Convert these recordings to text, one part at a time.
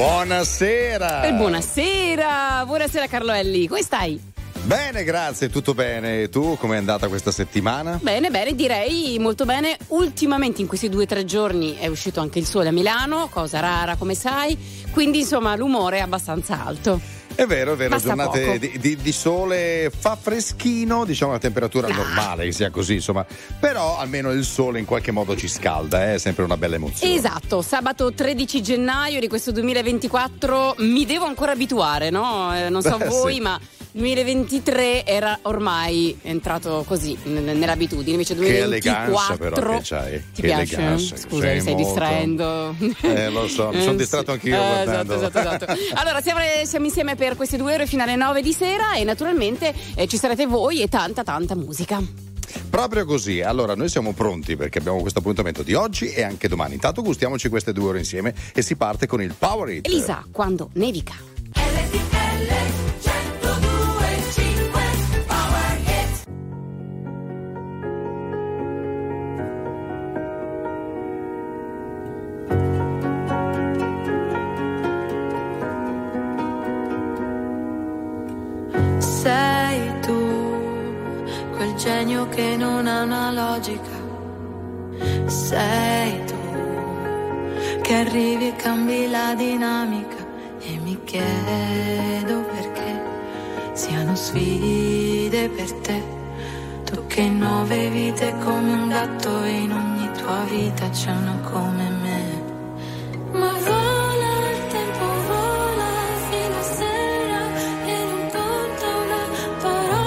Buonasera. Buonasera. Buonasera Carloelli, come stai? Bene, grazie, tutto bene. E tu, com'è andata questa settimana? Bene, bene, direi molto bene. Ultimamente in questi 2 o 3 giorni è uscito anche il sole a Milano, cosa rara come sai, quindi insomma l'umore è abbastanza alto. È vero, basta giornate di sole, fa freschino, diciamo la temperatura normale che sia così, insomma, però almeno il sole in qualche modo ci scalda, è sempre una bella emozione. Esatto, sabato 13 gennaio di questo 2024, mi devo ancora abituare, no? Non so voi, sì. Ma 2023 era ormai entrato così nell'abitudine, invece 2024 che eleganza però che c'hai, ti che piace? Eleganza, scusa, mi stai molto distraendo. Lo so, mi sono distratto anch'io guardando. Esatto. Allora siamo insieme per queste 2 ore fino alle 9 di sera e naturalmente ci sarete voi e tanta musica. Proprio così, allora noi siamo pronti perché abbiamo questo appuntamento di oggi e anche domani. Intanto gustiamoci queste 2 ore insieme e si parte con il Power It. Elisa, quando nevica. Genio che non ha una logica, sei tu che arrivi e cambi la dinamica e mi chiedo perché siano sfide per te, tu che 9 vite come un gatto e in ogni tua vita c'è una come me, ma vola il tempo, vola fino a sera e non conta una parola.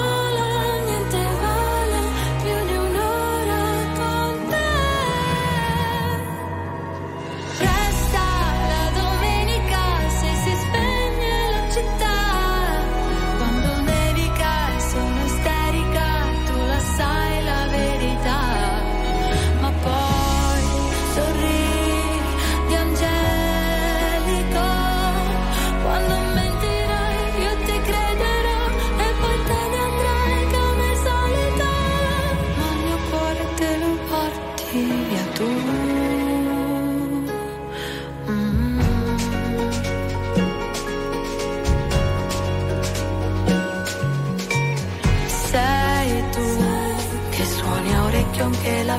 Anche la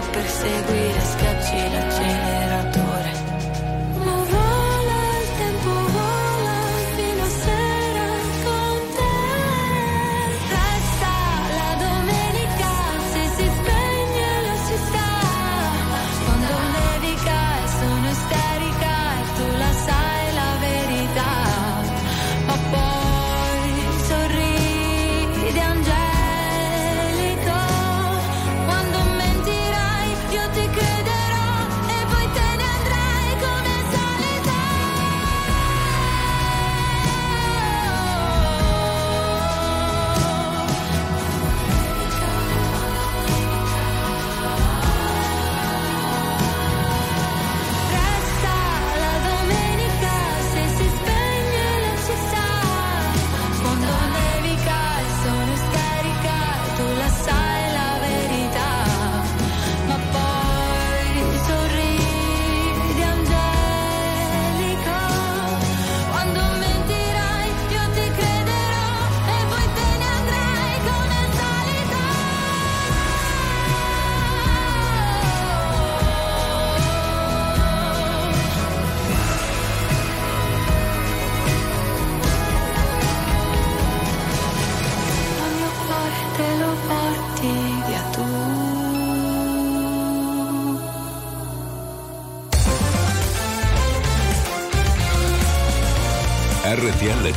o per seguire, schiacci l'acceleratore. RTL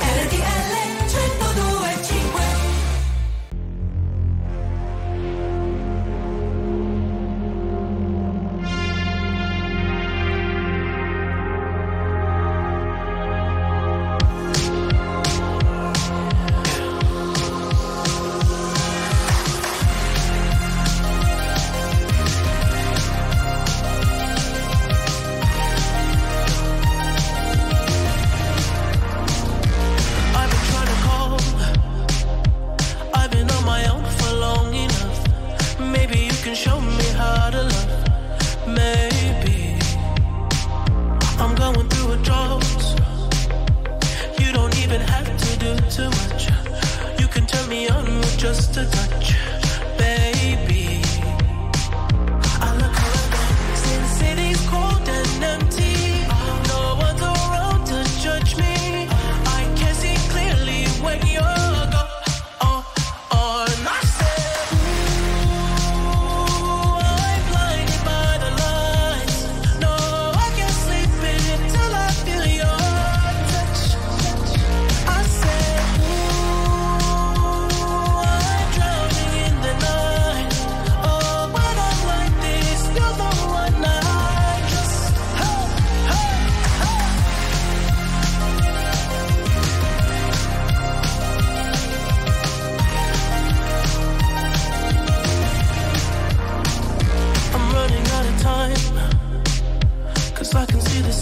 RTL 102.5.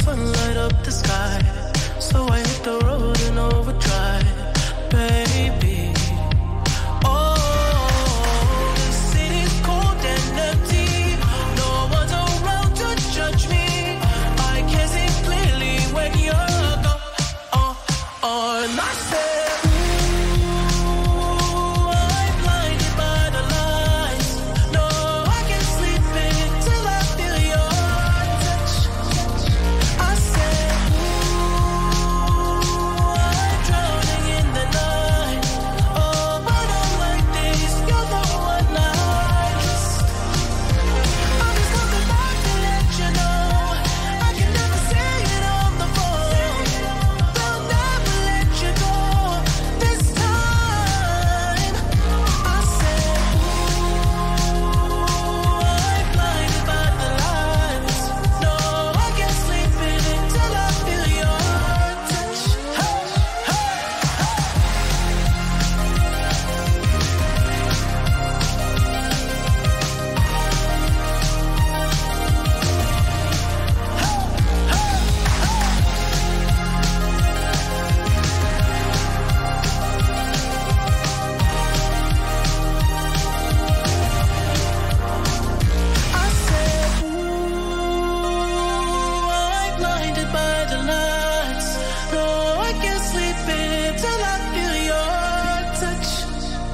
sunlight up the sky. So I hit the road in overdrive, baby. Oh, the city's cold and empty. No one's around to judge me. I can see clearly when you're gone. On my side.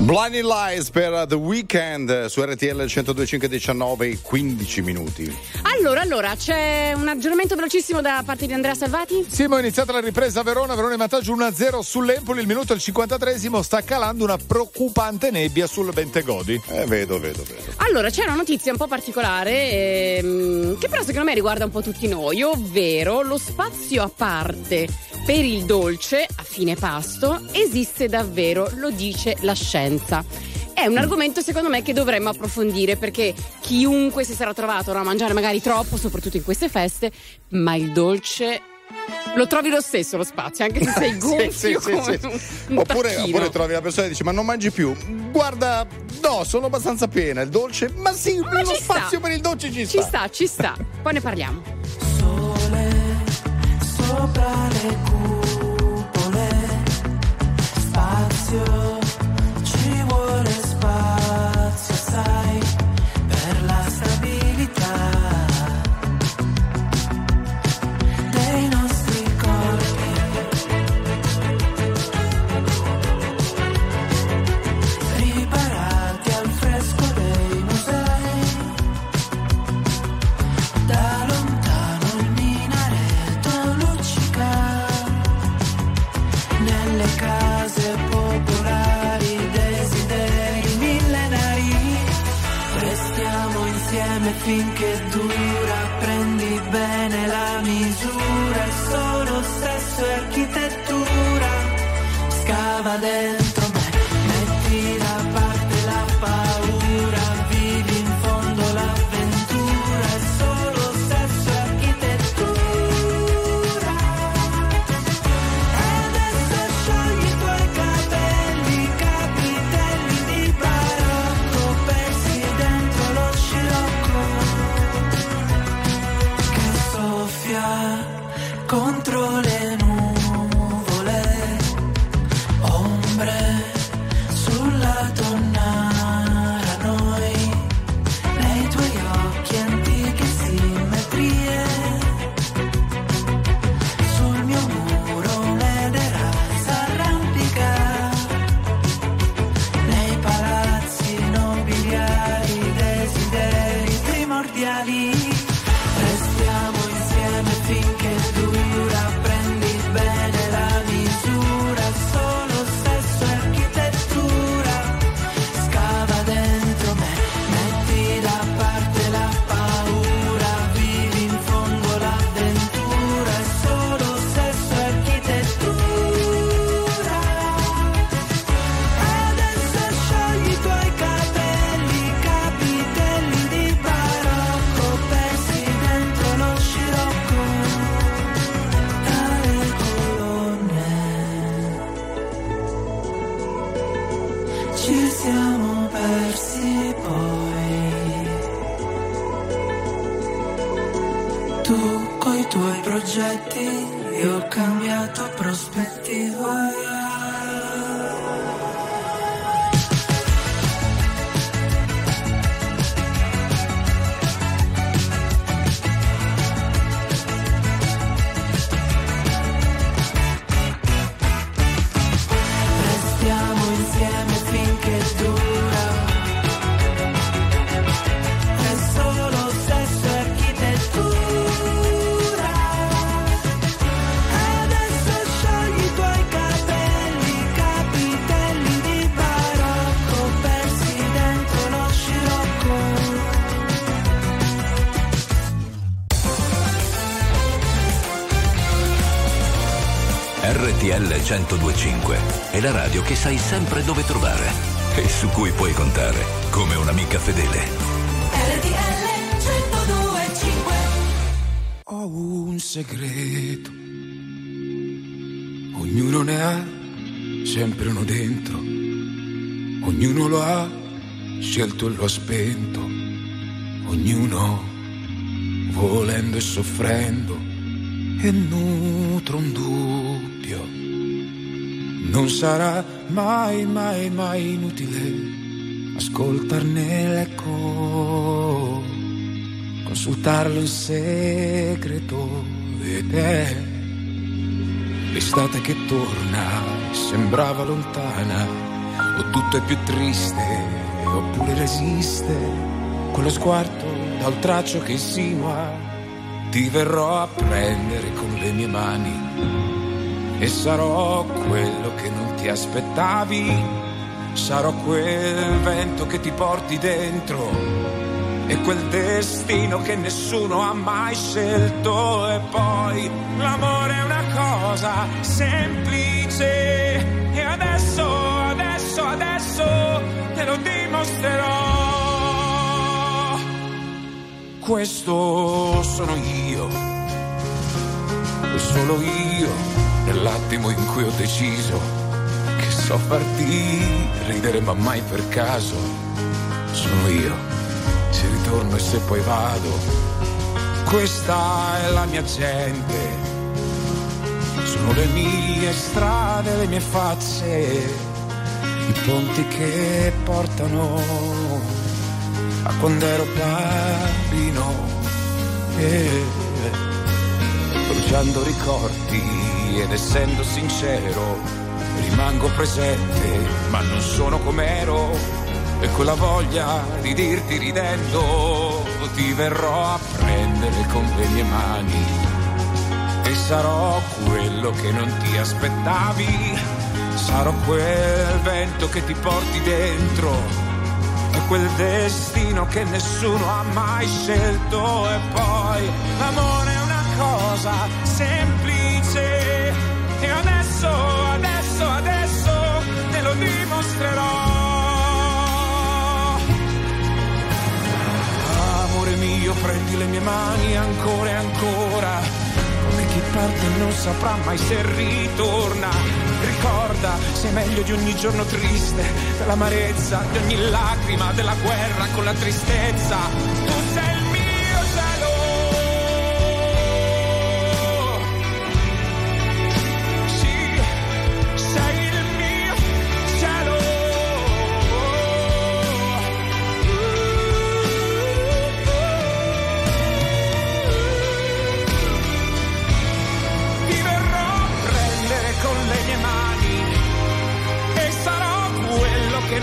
Blinding Lights per The Weeknd su RTL 102.5, 19, 15 minuti. Allora, c'è un aggiornamento velocissimo da parte di Andrea Salvati? Sì, ma è iniziata la ripresa a Verona in vantaggio 1-0 sull'Empoli, il minuto al 53esimo sta calando una preoccupante nebbia sul Bentegodi. Vedo. Allora, c'è una notizia un po' particolare che però secondo me riguarda un po' tutti noi, ovvero lo spazio a parte per il dolce a fine pasto esiste davvero, lo dice la scienza. È un argomento secondo me che dovremmo approfondire, perché chiunque si sarà trovato a mangiare magari troppo, soprattutto in queste feste, ma il dolce lo trovi lo stesso, lo spazio, anche se sei gonfio. Sì. Oppure trovi la persona e dici: ma non mangi più? Guarda, no, sono abbastanza piena, il dolce, ma sì, ma lo spazio per il dolce ci sta. Poi ne parliamo. Sole sopra le cupole, spazio, ci vuole spazio, sai, per la stabilità. Finché dura, prendi bene la misura, il solo stesso è architettura, scava dentro me, metti da parte la paura, vivi in fondo l'avventura, il solo stesso è architettura. E adesso sciogli i tuoi capelli, capitelli di barocco, persi dentro lo scirocco. Contro le nuvole, ombre sulla tonnara, noi nei tuoi occhi antiche simmetrie, sul mio muro un'edera s'arrampica, nei palazzi nobiliari desideri primordiali, restiamo finché dura, prendi bene la misura, solo stesso è architettura, scava dentro me, metti da parte la paura, vivi in fondo l'avventura, solo stesso è architettura. E adesso sciogli i tuoi capelli, capitelli di barocco, persi dentro lo scirocco. Siamo persi poi, tu coi tuoi progetti, io ho cambiato prospettiva. RTL 1025 è la radio che sai sempre dove trovare e su cui puoi contare come un'amica fedele. RTL 1025. Ho un segreto, ognuno ne ha sempre uno dentro, ognuno lo ha scelto e lo ha spento, ognuno volendo e soffrendo, e nutro un dubbio. Non sarà mai, mai, mai inutile ascoltarne l'eco, consultarlo in segreto. Ed è l'estate che torna, sembrava lontana, o tutto è più triste, oppure resiste quello sguardo dal traccio che insinua. Ti verrò a prendere con le mie mani e sarò quello che non ti aspettavi, sarò quel vento che ti porti dentro e quel destino che nessuno ha mai scelto. E poi l'amore è una cosa semplice e adesso te lo dimostrerò. Questo sono io, solo io. Nell'attimo in cui ho deciso che so farti ridere ma mai per caso, sono io, se ritorno e se poi vado. Questa è la mia gente, sono le mie strade, le mie facce, i ponti che portano a quando ero bambino, bruciando ricordi. Ed essendo sincero rimango presente, ma non sono com'ero, e con la voglia di dirti ridendo, ti verrò a prendere con le mie mani e sarò quello che non ti aspettavi, sarò quel vento che ti porti dentro e quel destino che nessuno ha mai scelto. E poi l'amore è una cosa semplice e adesso te lo dimostrerò. Amore mio, prendi le mie mani ancora e ancora, come chi parte non saprà mai se ritorna. Ricorda, sei meglio di ogni giorno triste, dell'amarezza, di ogni lacrima, della guerra con la tristezza. Tu sei il mio cielo,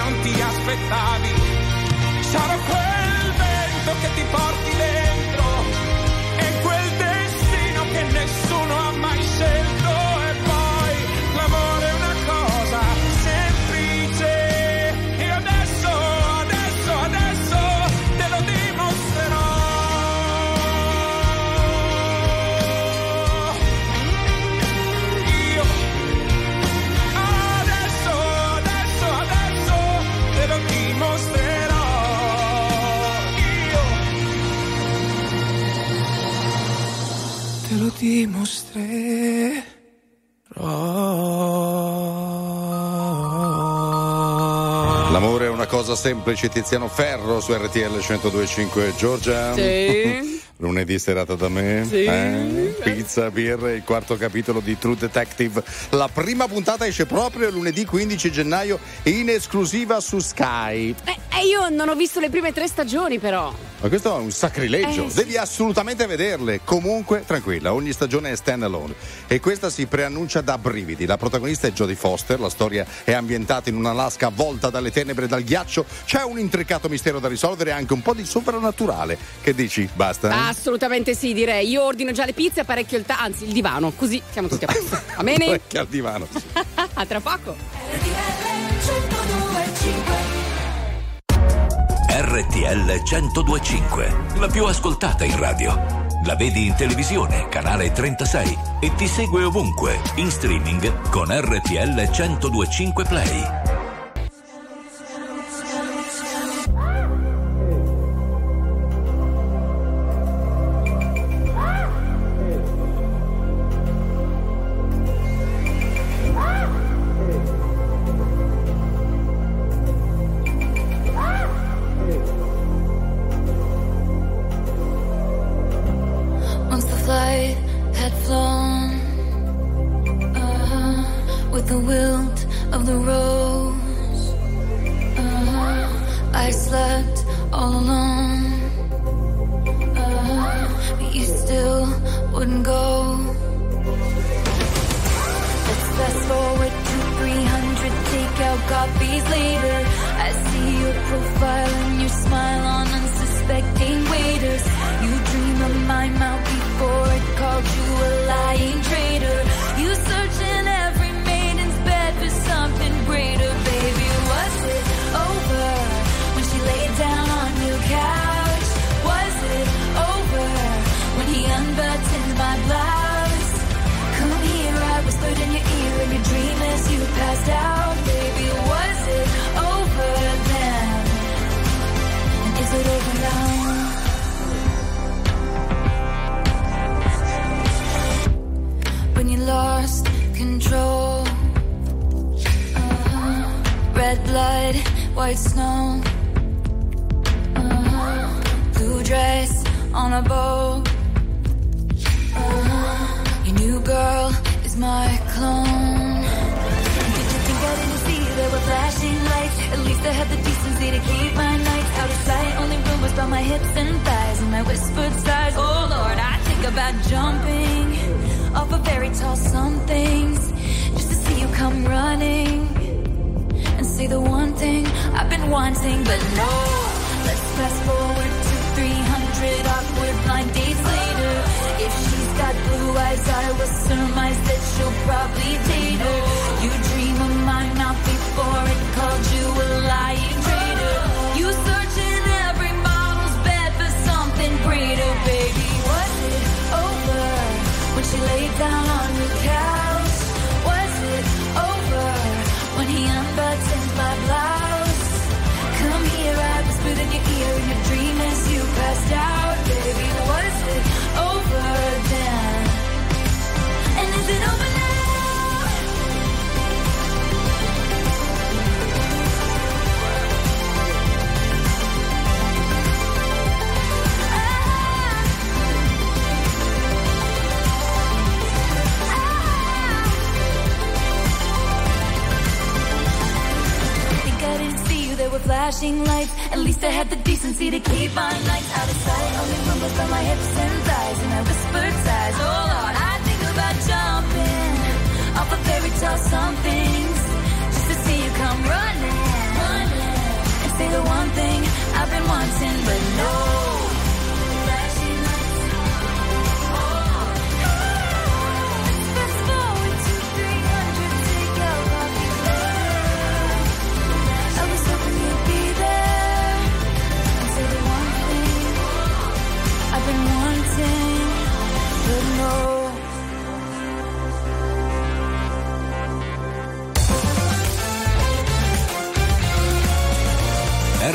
non ti aspettavi, sarò quel vento che ti porti dentro e quel destino che nessuno ha mai scelto. E poi l'amore è una cosa semplice e adesso te lo dimostrerò. Lo dimostrerò. L'amore è una cosa semplice, Tiziano Ferro su RTL 1025. Giorgia, sì. Lunedì serata da me, sì. Pizza, birra, il quarto capitolo di True Detective. La prima puntata esce proprio lunedì 15 gennaio in esclusiva su Sky. Io non ho visto le prime 3 stagioni però. Ma questo è un sacrilegio, devi sì, assolutamente vederle. Comunque, tranquilla, ogni stagione è stand alone e questa si preannuncia da brividi. La protagonista è Jodie Foster, la storia è ambientata in un'Alaska avvolta dalle tenebre e dal ghiaccio. C'è un intricato mistero da risolvere e anche un po' di soprannaturale. Che dici? Basta? Assolutamente sì, direi. Io ordino già le pizze, apparecchio il anzi il divano, così siamo tutti a posto. Va bene? Apparecchio al divano. Sì. A tra poco. RTL 102.5, la più ascoltata in radio. La vedi in televisione, canale 36, e ti segue ovunque, in streaming con RTL 102.5 Play.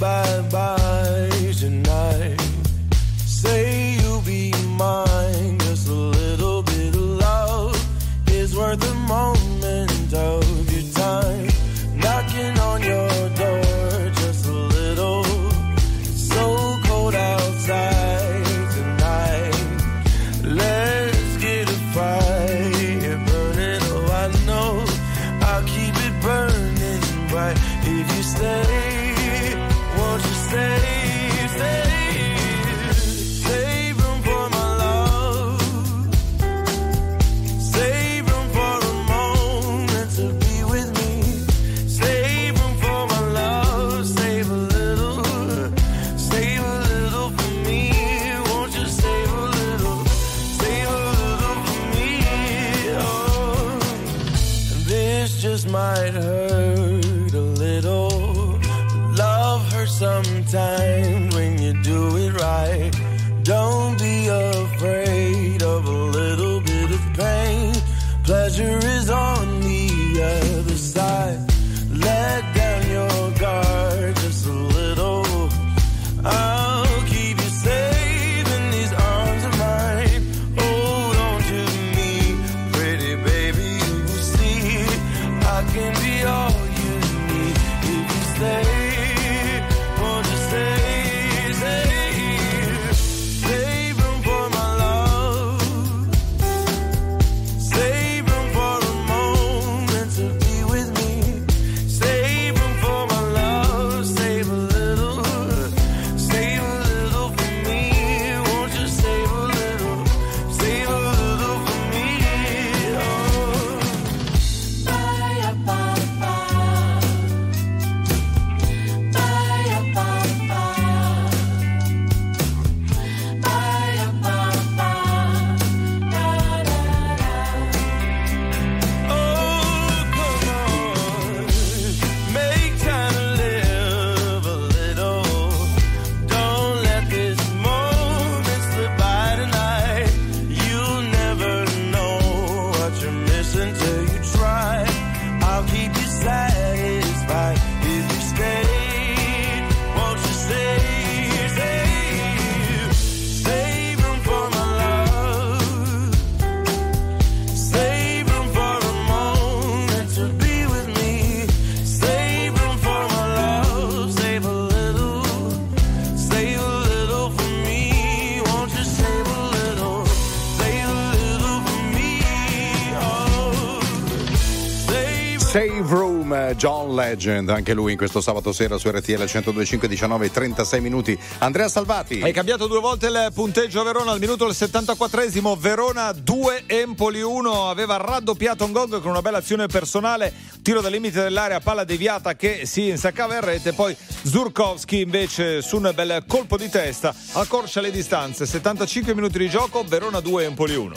bye-bye tonight. Say you'll be mine, just a little bit of love is worth a moment of your time. Knocking on your door, just a little, so cold outside tonight. Let's get a fire burning, oh I know, I'll keep it burning bright if you stay. Save, save, save room for my love. Save room for a moment to be with me. Save room for my love. Save a little for me. Won't you save a little for me? Oh, this just might hurt a little. Sometimes when you do it right, don't be afraid of a little bit of pain. Pleasure is on the other side. Let down your guard just a little. I'll keep you safe in these arms of mine. Hold on to me, pretty baby, you see I can be all you need if you stay. Save Room, John Legend, anche lui in questo sabato sera su RTL 102.5, 19:36. Andrea Salvati. Hai cambiato due volte il punteggio a Verona al minuto del 74esimo, Verona 2, Empoli 1, aveva raddoppiato Ngong con una bella azione personale, tiro dal limite dell'area, palla deviata che si insaccava in rete, poi Zurkowski invece su un bel colpo di testa accorcia le distanze. 75 minuti di gioco, Verona 2, Empoli 1.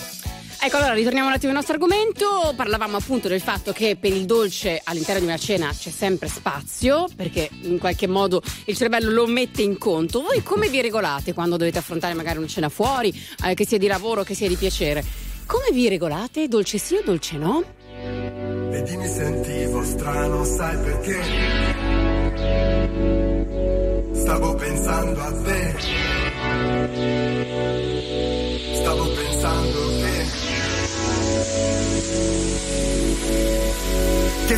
Ecco, allora ritorniamo un attimo al nostro argomento. Parlavamo appunto del fatto che per il dolce all'interno di una cena c'è sempre spazio, perché in qualche modo il cervello lo mette in conto. Voi come vi regolate quando dovete affrontare magari una cena fuori, che sia di lavoro, che sia di piacere? Come vi regolate? Dolce sì o dolce no? Vedi, mi sentivo strano, sai perché? Stavo pensando a te. Stavo pensando che... Che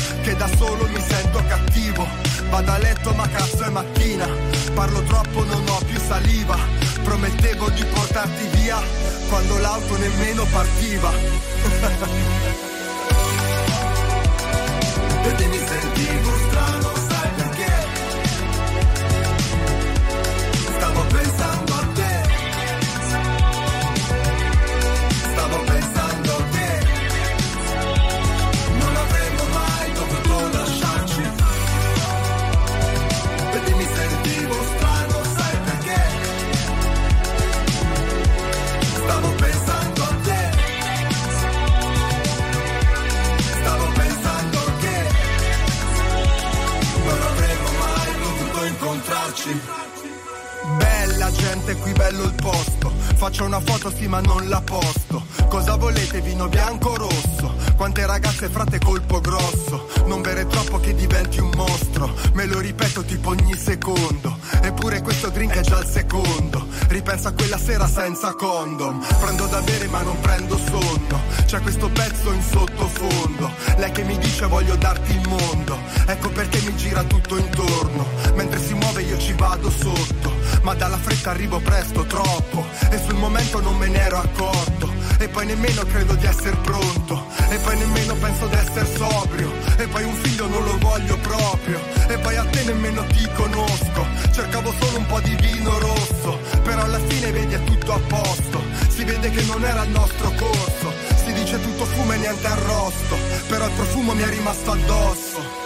che da solo mi sento cattivo. Vado a letto ma cazzo è mattina, parlo troppo non ho più saliva. Promettevo di portarti via, quando l'auto nemmeno partiva. Perché mi sentivo strano, sai perché? Stavo pensando a te. niente, qui bello il posto. Faccio una foto sì ma non la posto. Cosa volete, vino bianco o rosso? Quante ragazze frate colpo grosso. Non bere troppo che diventi un mostro. Me lo ripeto tipo ogni secondo. Eppure questo drink è già il secondo. Ripenso a quella sera senza condom. Prendo da bere ma non prendo sonno. C'è questo pezzo in sottofondo. Lei che mi dice voglio darti il mondo. Ecco perché mi gira tutto intorno. Mentre si muove io ci vado sotto. Ma dalla fretta arrivo presto, troppo. E sul momento non me ne ero accorto. E poi nemmeno credo di essere pronto. E poi nemmeno penso di essere sobrio. E poi un figlio non lo voglio proprio. E poi a te nemmeno ti conosco. Cercavo solo un po' di vino rosso. Però alla fine vedi è tutto a posto. Si vede che non era il nostro corso. Si dice tutto fumo e niente arrosto. Però il profumo mi è rimasto addosso.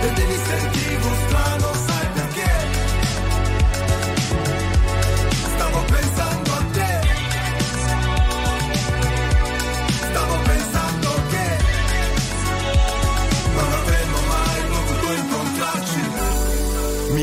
E devi sentivo strano, sai perché? Stavo pensando a te. Stavo pensando che non avremmo mai potuto incontrarci. Mi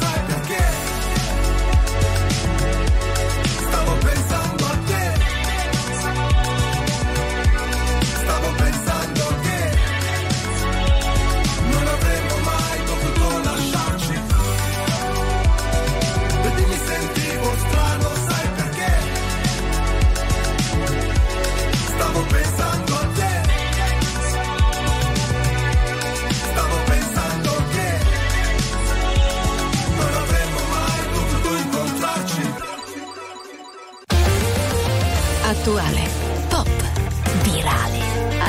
sai perché? Stavo pensando a te. Stavo pensando che non avremmo mai dovuto lasciarci. E ti sentivo strano, sai perché? Stavo pensando a te. Attuale, pop, virale,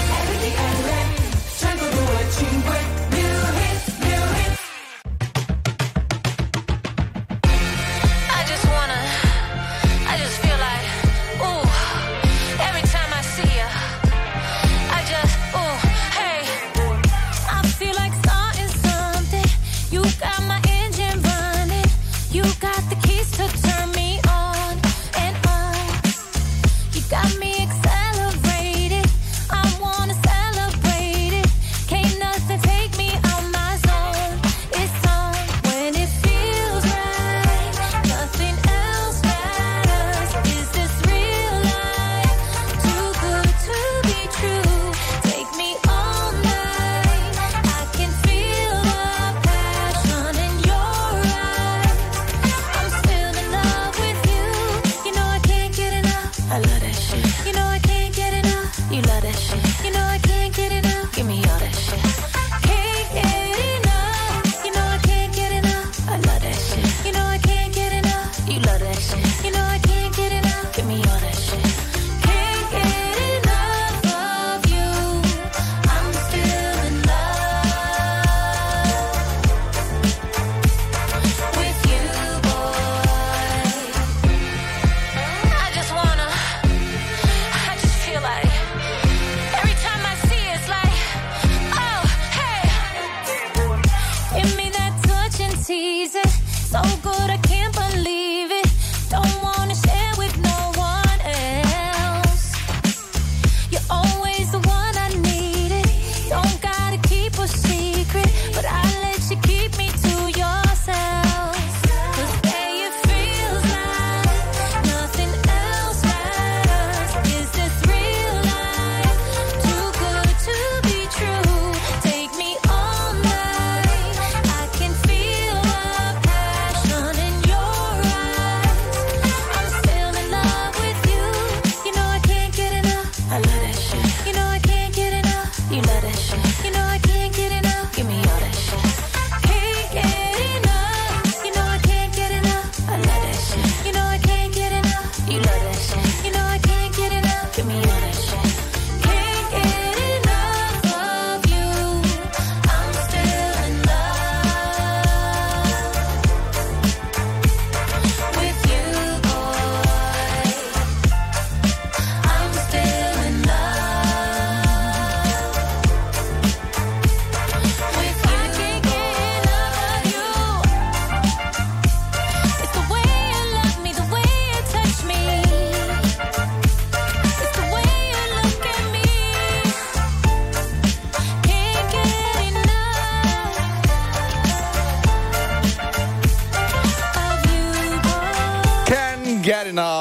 102.5.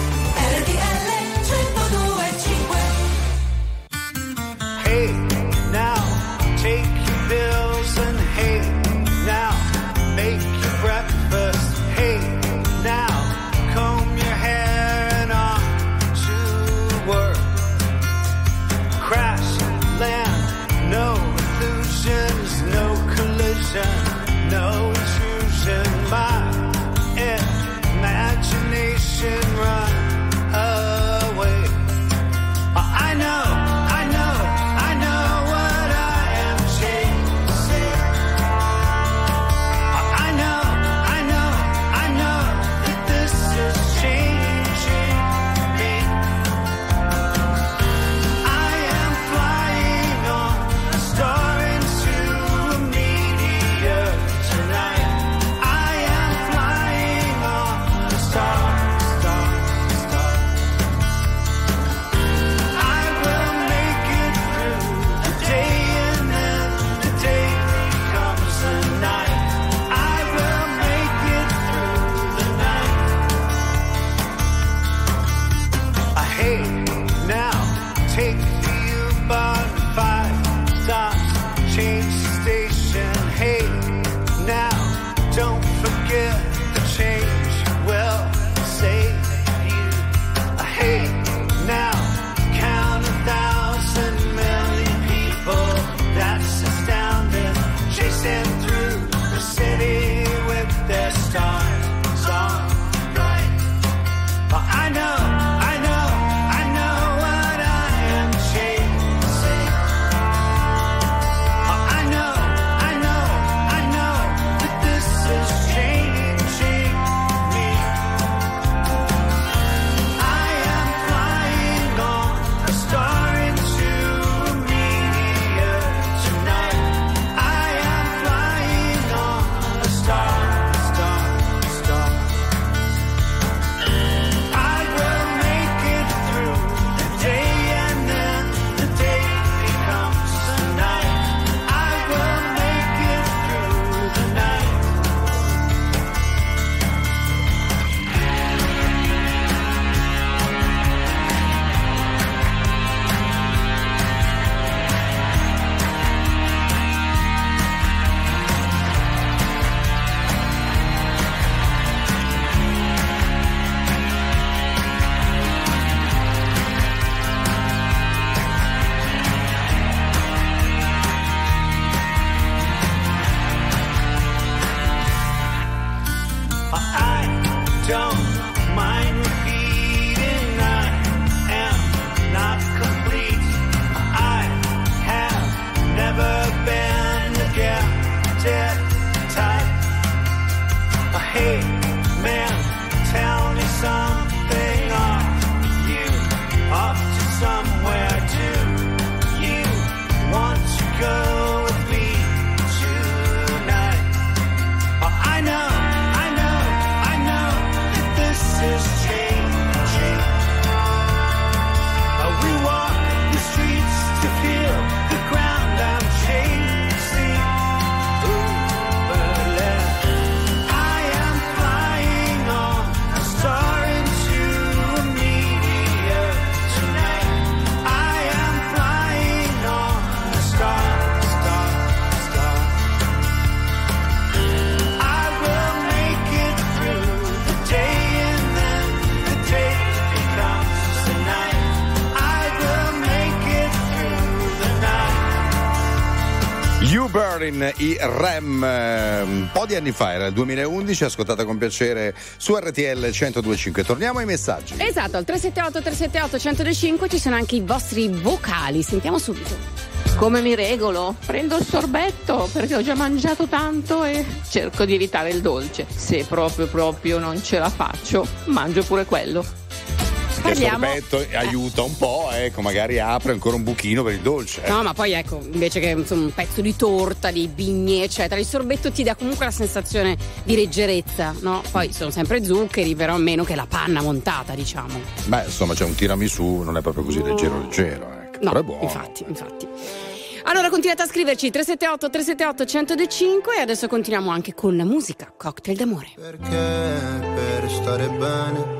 RTL 102.5. Hey, now, take your pills and hey, now, make your breakfast. Hey, now, comb your hair and on to work. Crash, land. No illusions, no collision, no intrusion. My imagination run away. I know, I know, I know. Lou Buried, i REM, un po' di anni fa, era il 2011, ascoltata con piacere su RTL 102.5. Torniamo ai messaggi. Esatto, al 378-378-125 ci sono anche i vostri vocali, sentiamo subito. Come mi regolo? Prendo il sorbetto perché ho già mangiato tanto e cerco di evitare il dolce. Se proprio non ce la faccio, mangio pure quello. Il sorbetto aiuta un po', ecco, magari apre ancora un buchino per il dolce. No, ma poi ecco, invece che insomma, un pezzo di torta, di bignè, eccetera, il sorbetto ti dà comunque la sensazione di leggerezza, no? Poi sono sempre zuccheri, però meno che la panna montata, diciamo. Beh, insomma, c'è un tiramisù, non è proprio così leggero. No, però è buono. Infatti. Allora continuate a scriverci 378 378 125. E adesso continuiamo anche con la musica. Cocktail d'amore. Perché per stare bene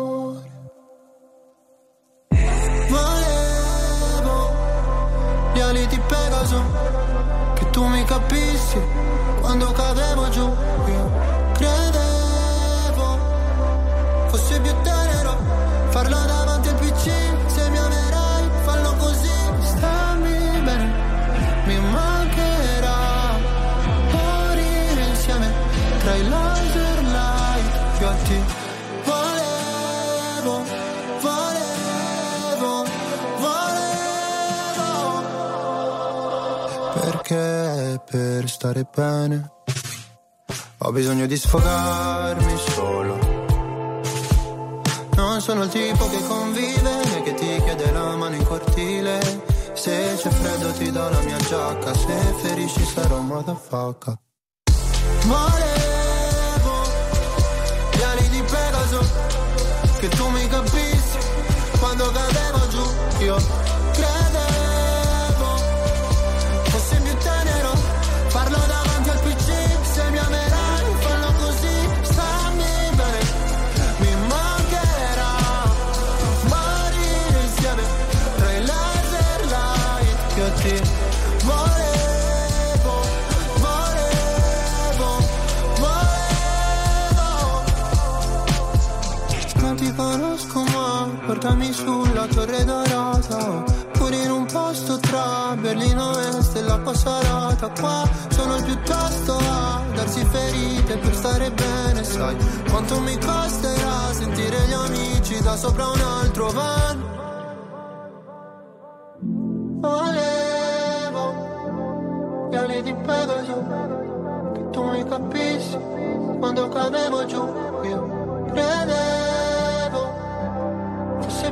Volevo gli ali di Pegaso, che tu mi capissi quando cadevo giù. Io credevo fosse più tenero, farlo davanti al PC. Se mi amerai, fallo così. Stammi bene, mi mancherà morire insieme tra i laser light fiotti. Volevo. Perché per stare bene ho bisogno di sfogarmi solo. Non sono il tipo che convive né che ti chiede la mano in cortile. Se c'è freddo ti do la mia giacca, se ferisci sarò motherfucker. Volevo gli ali di Pegaso, che tu mi capissi quando cadevo giù. Io credevo fosse più tenero, farlo davanti al PC. Se mi amerai fallo così, stammi bene, mi volevo. Non ti conosco ma portami sulla Torre Dorata, pure in un posto tra Berlino Est e l'acqua salata. Qua sono piuttosto a darsi ferite per stare bene. Sai quanto mi costerà sentire gli amici da sopra un altro van. Volevo gli ali di Pegaso, che tu mi capissi quando cadevo giù. Io credevo fosse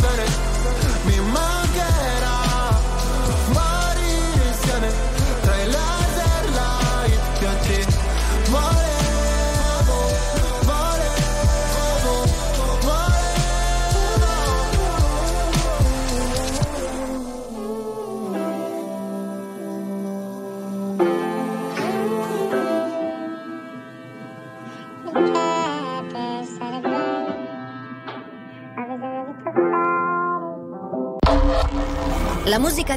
bene, mi mancherà morire insieme tra i laser light che a te volevo. La musica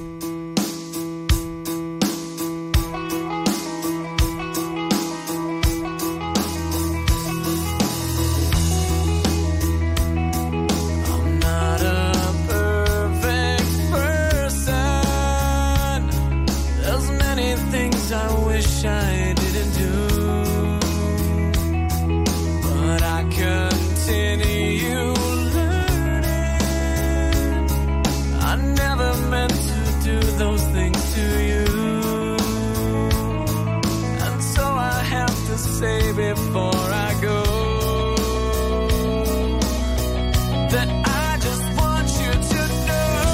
I just want you to know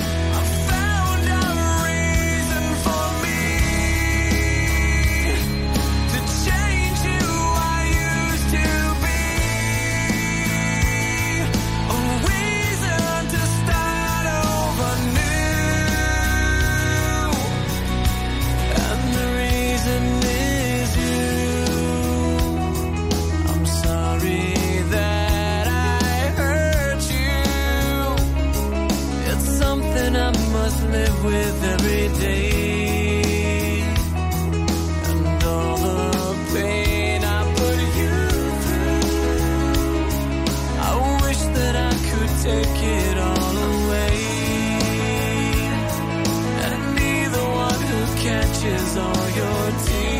I found something I must live with every day, and all the pain I put you through, I wish that I could take it all away, and be the one who catches all your tears.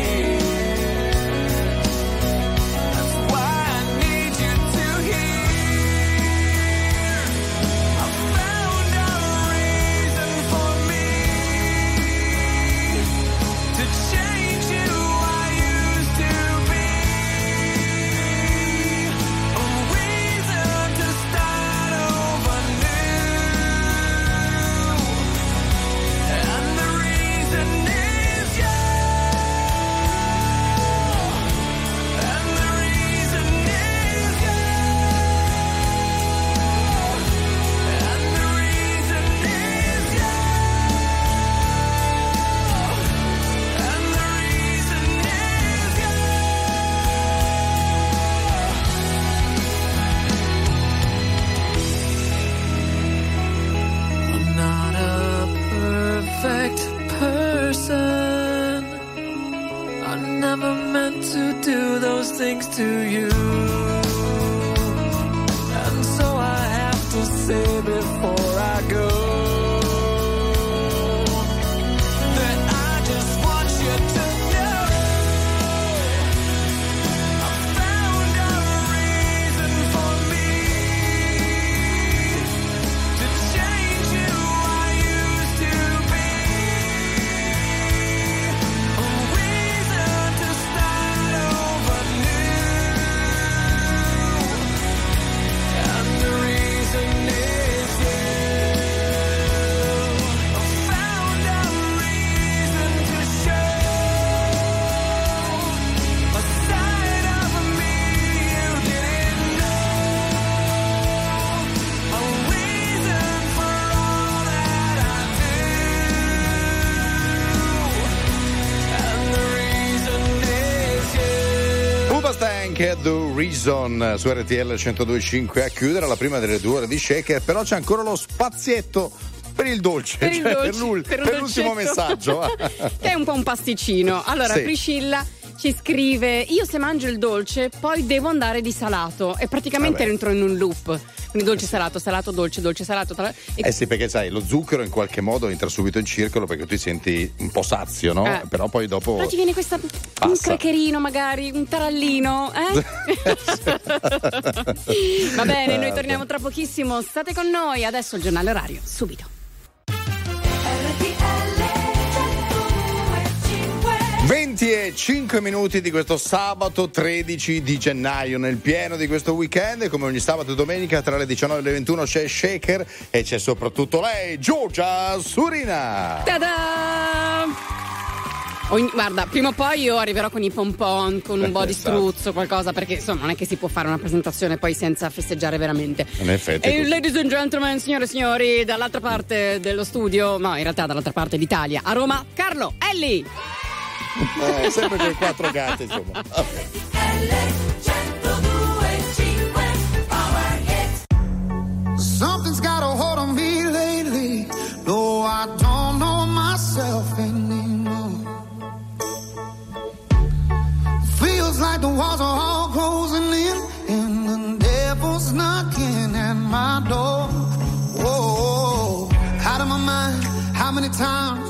The Reason su RTL 102.5 a chiudere la prima delle 2 ore di Shaker, però c'è ancora lo spazietto per il dolce, per l'ultimo messaggio. È un po' un pasticcino. Allora, sì. Priscilla ci scrive: io se mangio il dolce poi devo andare di salato e praticamente entro in un loop. Quindi dolce salato, salato dolce, dolce salato. Sì, perché sai, lo zucchero in qualche modo entra subito in circolo perché tu ti senti un po' sazio, no? Però poi dopo. Però ti viene questa. Passa. Un craccherino magari, un tarallino, Va bene, noi torniamo tra pochissimo. State con noi, adesso il giornale orario, subito. RTL 20:05 minuti di questo sabato 13 di gennaio, nel pieno di questo weekend, come ogni sabato e domenica tra le 19 e le 21 c'è Shaker e c'è soprattutto lei, Giorgia Surina. Ta-da! Guarda, prima o poi io arriverò con i pompon, con un po' di struzzo, qualcosa, perché insomma non è che si può fare una presentazione poi senza festeggiare veramente. In effetti. E ladies and gentlemen, signore e signori, dall'altra parte dello studio, no, in realtà dall'altra parte d'Italia, a Roma, Carlo Elli! Sempre con quattro gatte, insomma. Something's got a hold on me lately, though I don't know myself anymore. Feels like the walls are all closing in, and the devil's knocking at my door. Whoa, out of my mind, how many times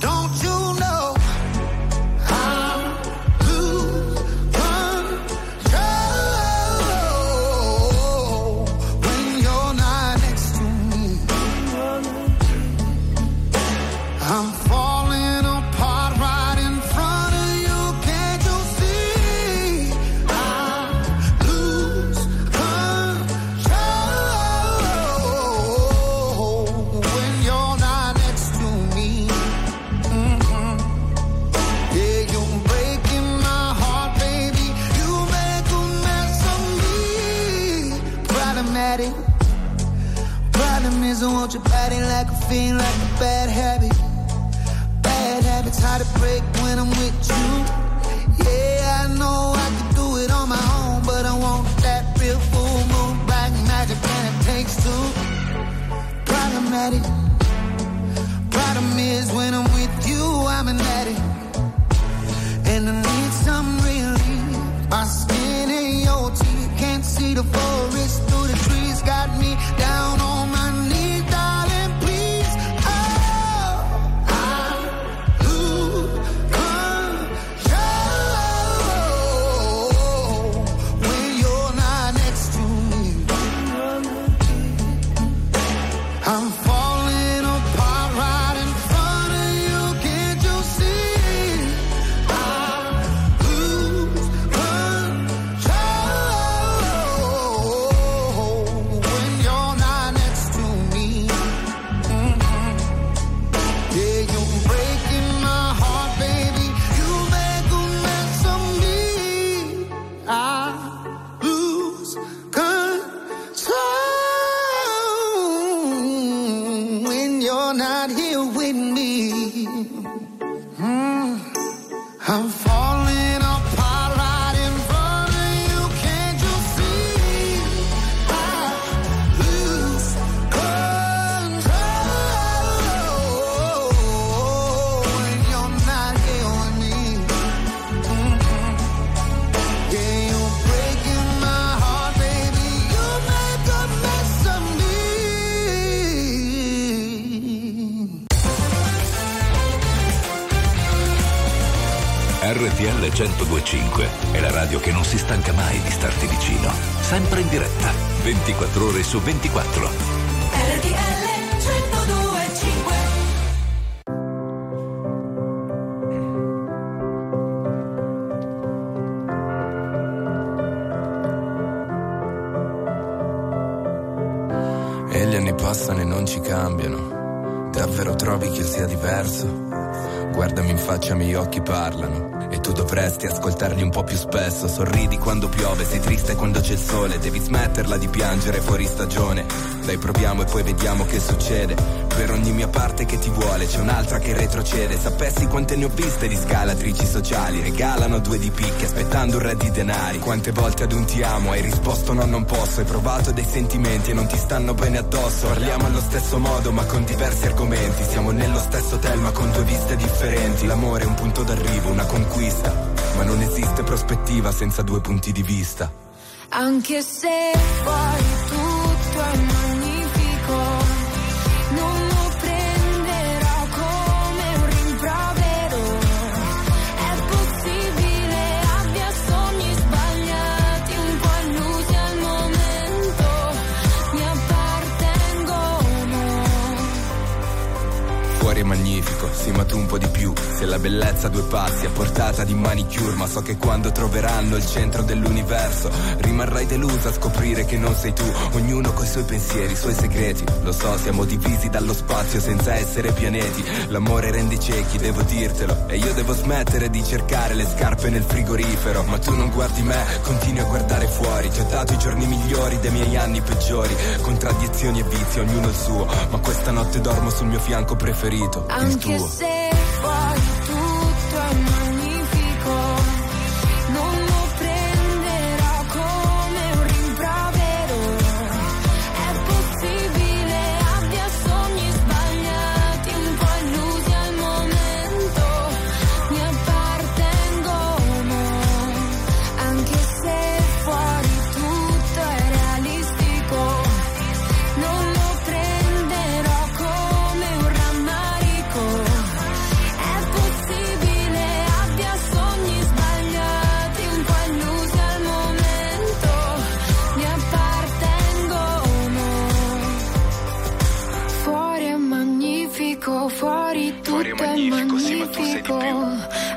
Don't you know? I'm falling apart right in front of you, can't you see? I lose control when you're not next to me. Mm-hmm. Yeah, you're breaking my heart, baby. You make a mess of me. Problematic. Problem is hold you body like a fiend, like a bad habit. Bad habits hard to break when I'm with you. Yeah, I know I could do it on my own, but I want that real full moon, black magic, and it takes two. Problematic. Problem is when I'm with you, I'm an addict, and I need some relief. My skin ain't your teeth, can't see the forest through the trees. Got me down on my knees, darling, please. Oh, I lose control when you're not next to me. I'm falling apart right in front of you, can't you see? I lose control when you're not next to me. Yeah, you're breaking my heart, baby. You make a mess of me. I lose control when you're not here with me. I'm falling apart right in front of you, can't you see? I lose control when you're not here with me. Yeah, you're breaking my heart, baby. You make a mess of me. RTL 1025 è la radio che non si stanca mai di starti vicino, sempre in diretta, 24 ore su 24. E gli anni passano e non ci cambiano. Davvero trovi che io sia diverso? Guardami in faccia, i miei occhi parlano. E tu dovresti ascoltarli un po' più spesso. Sorridi quando piove, sei triste quando c'è il sole. Devi smetterla di piangere fuori stagione. Dai, proviamo e poi vediamo che succede. Per ogni mia parte che ti vuole c'è un'altra che retrocede. Sapessi quante ne ho viste di scalatrici sociali. Regalano 2 di picche aspettando un re di denari. Quante volte ad un ti amo hai risposto no, non posso. Hai provato dei sentimenti e non ti stanno bene addosso. Parliamo allo stesso modo ma con diversi argomenti. Siamo nello stesso hotel ma con 2 viste differenti. L'amore è un punto d'arrivo, una conquista, ma non esiste prospettiva senza 2 punti di vista. Anche se poi tutto è magnifico, non lo prenderò come un rimprovero. È possibile abbia sogni sbagliati, un po' illusi al momento. Mi appartengono. Fuori è magnifico, sì, ma tu un po' di più. Se la bellezza a 2 passi a portata di manicure, ma so che quando troveranno il centro dell'universo rimarrai delusa a scoprire che non sei tu. Ognuno coi suoi pensieri, i suoi segreti. Lo so, siamo divisi dallo spazio senza essere pianeti. L'amore rende ciechi, devo dirtelo. E io devo smettere di cercare le scarpe nel frigorifero. Ma tu non guardi me, continui a guardare fuori. Ti ho dato i giorni migliori dei miei anni peggiori. Contraddizioni e vizi, ognuno il suo. Ma questa notte dormo sul mio fianco preferito, il tuo. Anche se poi tutto è magnifico, non lo prenderò come un rimprovero. È possibile abbia sogni sbagliati, un po' illusi al momento. Mi appartengono. Anche se fuori tutto è realistico, non lo prenderò come un rammarico. Fuori tutto è magnifico, sì, ma tu sei di più.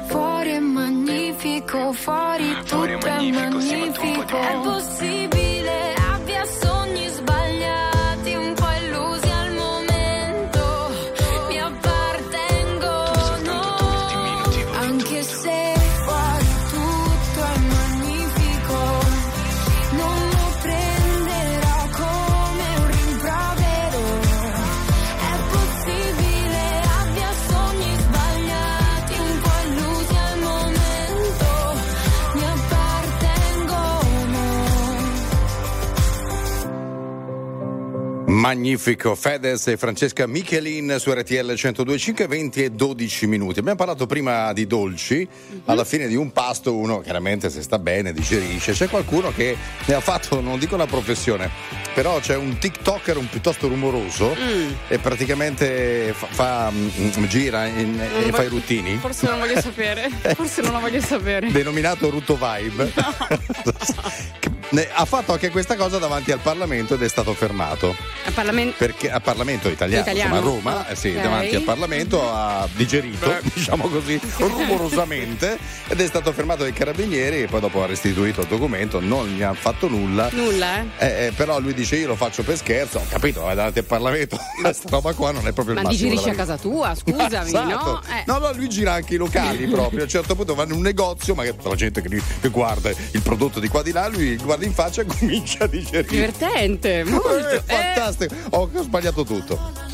Fuori è magnifico, fuori tutto è magnifico, sì, ma tu un po' di più. È possibile abbia sogni sbagliati, un po' illusi al momento. Mi appartengono. Tu soltanto tu, il diminutivo. Anche se fuori tutto è magnifico, non lo prenderò come un rimprovero. Magnifico, Fedez e Francesca Michelin su RTL 102.5, 20 e 12 minuti. Abbiamo parlato prima di dolci. Alla fine di un pasto uno chiaramente, se sta bene, digerisce. C'è qualcuno che ne ha fatto, non dico una professione, però c'è un TikToker un piuttosto rumoroso e praticamente gira e fa i ruttini. Forse non voglio sapere. Denominato Rutto Vibe. Ha fatto anche questa cosa davanti al Parlamento ed è stato fermato. Perché al Parlamento italiano. Insomma, a Roma, okay. Davanti al Parlamento ha digerito, diciamo così, rumorosamente, ed è stato fermato dai carabinieri e poi dopo ha restituito il documento, non gli hanno fatto nulla. Però lui dice: io lo faccio per scherzo, ho capito, vai davanti al Parlamento, questa roba qua non è proprio il massimo. Ma digerisci a casa tua, scusami, no? No, lui gira anche i locali proprio, a un certo punto va in un negozio, ma la gente che guarda il prodotto di qua di là, lui guarda in faccia e comincia a digerire. Divertente, molto. Fantastico, ho sbagliato tutto.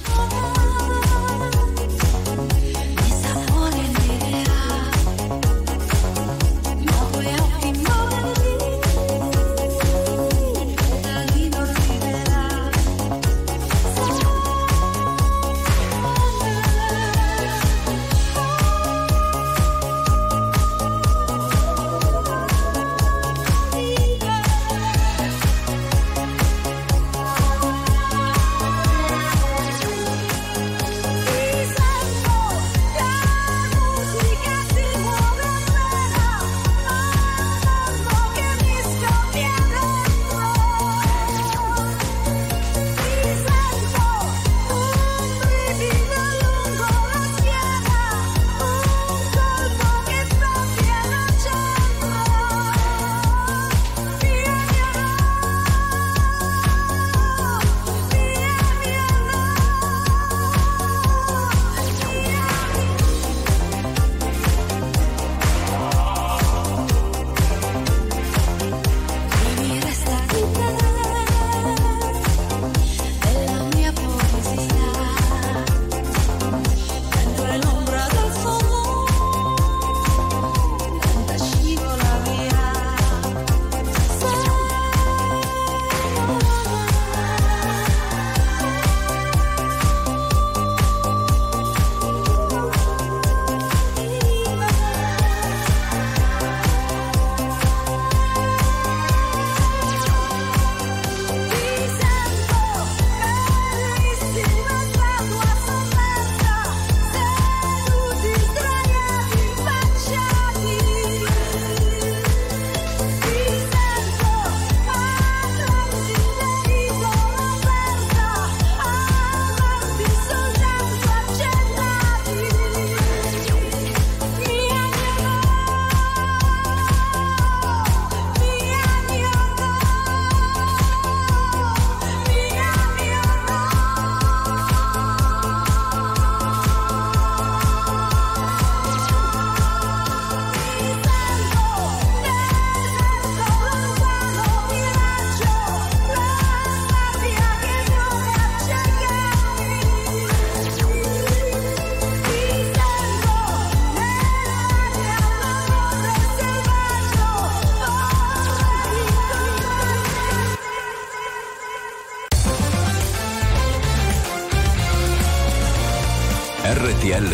RTL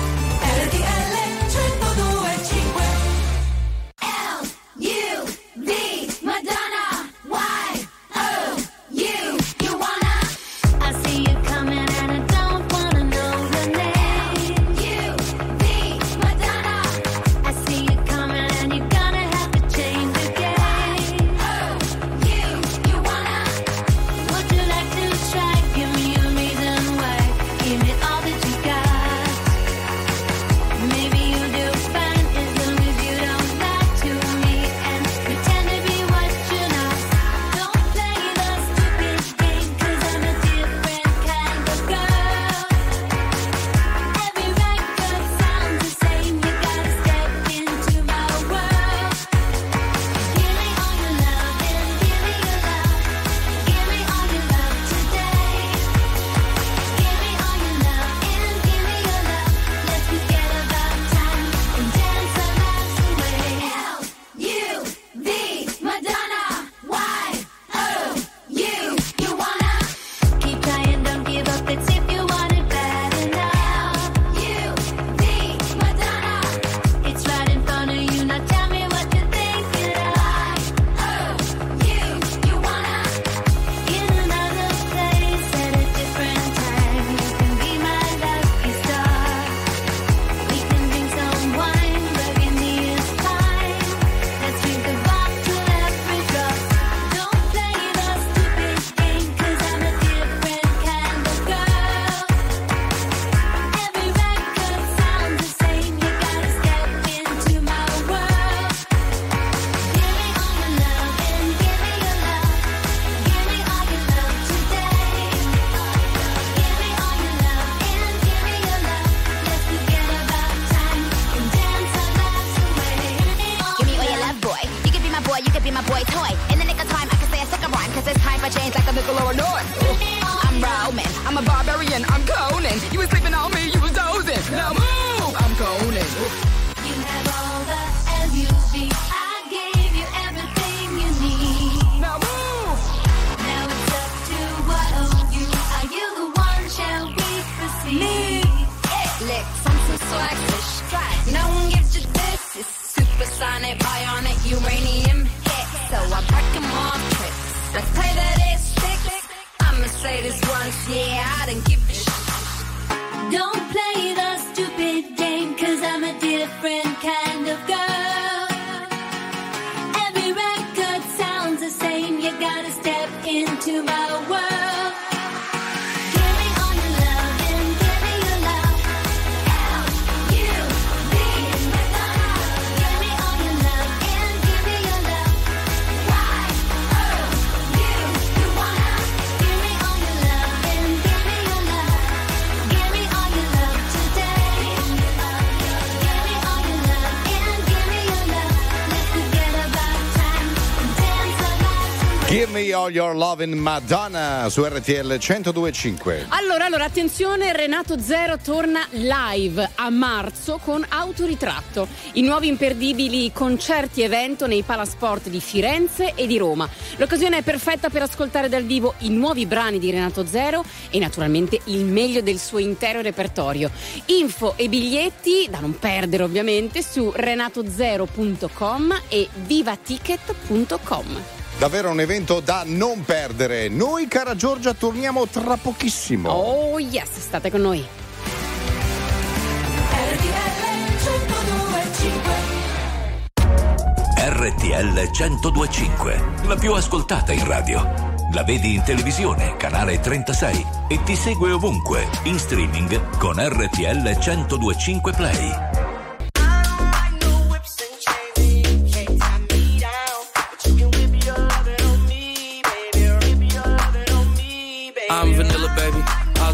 RTL 102.5 L-U-V Madonna Y-O-U You wanna I see you coming and I don't wanna know the name L-U-V Madonna I see you coming and you're gonna have to change the game Give me all that you got. my chains like a Bigelow or Norton. I'm Roman, I'm a barbarian, I'm Conan. You was sleeping on me, you was dozing. Now move, I'm Conan. You have all the LUV. I gave you everything you need. Now move. Now it's up to what of you. Are you the one? Shall we proceed? Me, Alex, I'm so swag, so strike. No one gives you this. It's supersonic, bionic, uranium hit. So I'm breaking more tricks. Let's play that it's I'ma say this once, yeah, I didn't give a shit. Don't play the stupid game, cause I'm a different kind of girl. Every record sounds the same, you gotta step into my world. Give me all your love in Madonna su RTL 102.5. Allora, attenzione, Renato Zero torna live a marzo con Autoritratto. I nuovi imperdibili concerti evento nei palasport di Firenze e di Roma. L'occasione è perfetta per ascoltare dal vivo i nuovi brani di Renato Zero e naturalmente il meglio del suo intero repertorio. Info e biglietti, da non perdere ovviamente, su renatozero.com e vivaticket.com. Davvero un evento da non perdere. Noi, cara Giorgia, torniamo tra pochissimo. Oh yes, state con noi. RTL 102.5, la più ascoltata in radio. La vedi in televisione, canale 36, e ti segue ovunque, in streaming con RTL 102.5 Play. I'm vanilla, baby. I'll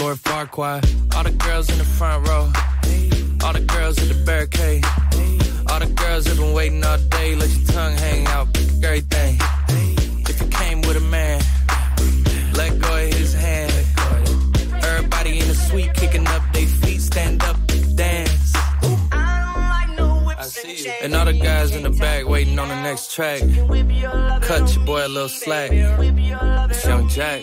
Lord Farquhar. All the girls in the front row, all the girls at the barricade, all the girls have been waiting all day. Let your tongue hang out, everything. If you came with a man, let go of his hand. Everybody in the suite kicking up their feet, stand up, dance. I don't like no whips and chains. And all the guys in the back waiting on the next track. Cut your boy a little slack. It's Young Jack.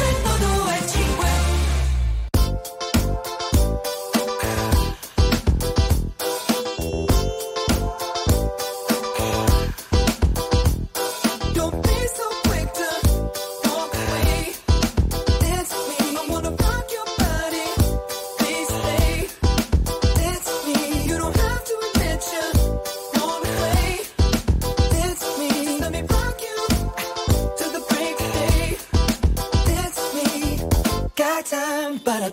102.5. Don't be so quick to walk away. Dance with me, I wanna rock your body. It's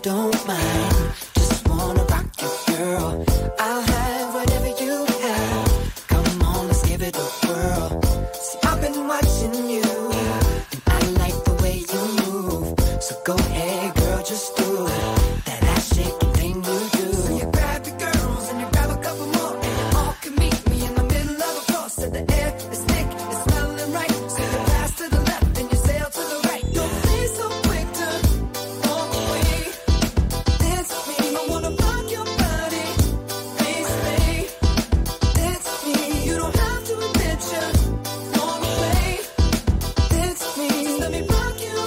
don't mind. Just wanna rock you, girl. I'll have whatever you have. Come on, let's give it a whirl. See, I've been watching you, and I like the way you move. So go ahead, girl, just do that ass shaking thing you do. So you grab your girls and you grab a couple more, and you all can meet me in the middle of a course. At the air is thick, it's smelling right. So you pass to the left and you sail to the right. Don't be so quick to walk away. Dance with me, I wanna rock your body. Face me, dance with me. You don't have to admit you walk away. Dance with me, just let me rock you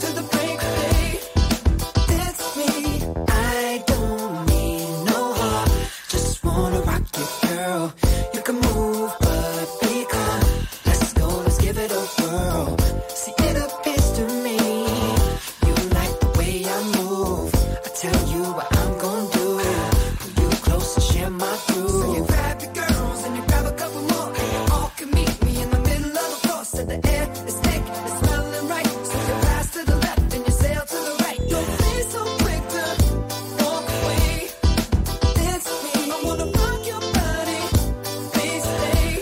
to the break of day. Dance with me, I don't need no heart. Just wanna rock you, girl. You can move, but be calm. Let's go, let's give it a whirl. See, it appears to me you like the way I move. I tell you what I'm gonna do. Pull you close and share my groove. So you grab your girls and you grab a couple more, and you all can meet me in the middle of a course. At the air is thick, it's smelling right. So you pass to the left and you sail to the right. Don't be so quick to walk away. Dance with me, I wanna rock your body. Please stay.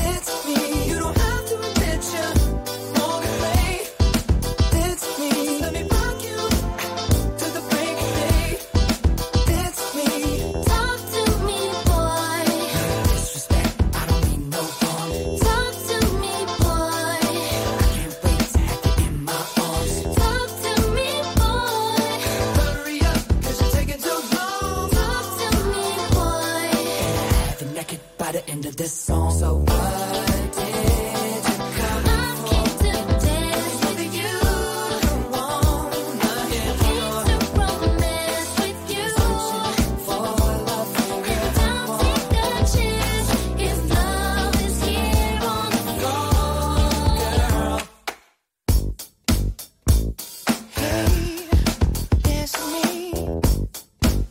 Dance with me, you don't have to admit you walk away. Dance with me, just let me rock you to the break of day. Dance with me, Talk to me, boy. disrespect, I don't mean no harm. Talk to me, boy. I can't wait to have you in my arms. Talk to me, boy. Hurry up, 'cause you're taking too long. Talk to me, boy. And I have you naked by the end of this song. So what did you come I'm for? keen to dance with you. Don't want nothing Keen more. to romance with you. Searching for love, Every time I take a chance, if love is here on the floor. Girl, Hey, dance with me.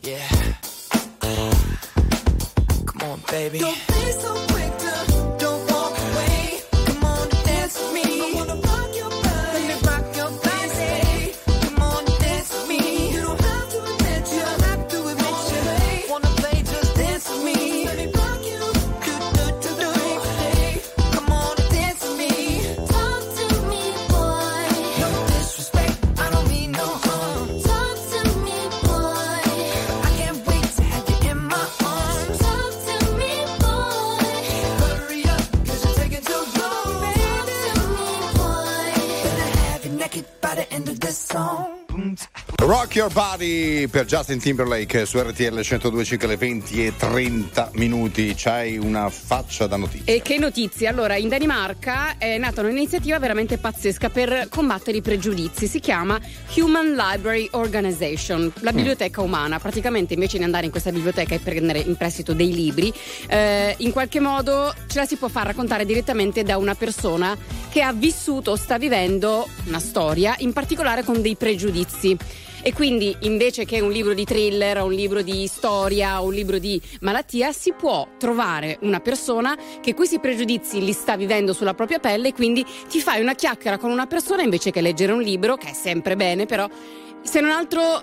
Yeah. Come on, baby. Don't be so quick to don't walk away. Come on and dance with me. I wanna rock your body. Let me rock your body. Come on and dance with me. You don't have to admit you have to admit you wanna play. Just dance with me. Let me rock you to the break of day. Come on and dance with me. Talk to me, boy. No disrespect, I don't mean no harm. Talk to me, boy. I can't wait to have you in my arms. Talk to me, boy. Hurry up, 'cause you're taking too long. Talk to me, boy. Gonna have you naked by the end of this song. Rock Your Body per Justin Timberlake su RTL 102.5 alle 20:30. C'hai una faccia da notizia. E che notizie? Allora, in Danimarca è nata un'iniziativa veramente pazzesca per combattere i pregiudizi. Si chiama Human Library Organization, la biblioteca umana. Praticamente, invece di andare in questa biblioteca e prendere in prestito dei libri, in qualche modo ce la si può far raccontare direttamente da una persona che ha vissuto o sta vivendo una storia, in particolare con dei pregiudizi. E quindi, invece che un libro di thriller, un libro di storia, un libro di malattia, si può trovare una persona che questi pregiudizi li sta vivendo sulla propria pelle, e quindi ti fai una chiacchiera con una persona invece che leggere un libro, che è sempre bene, però se non altro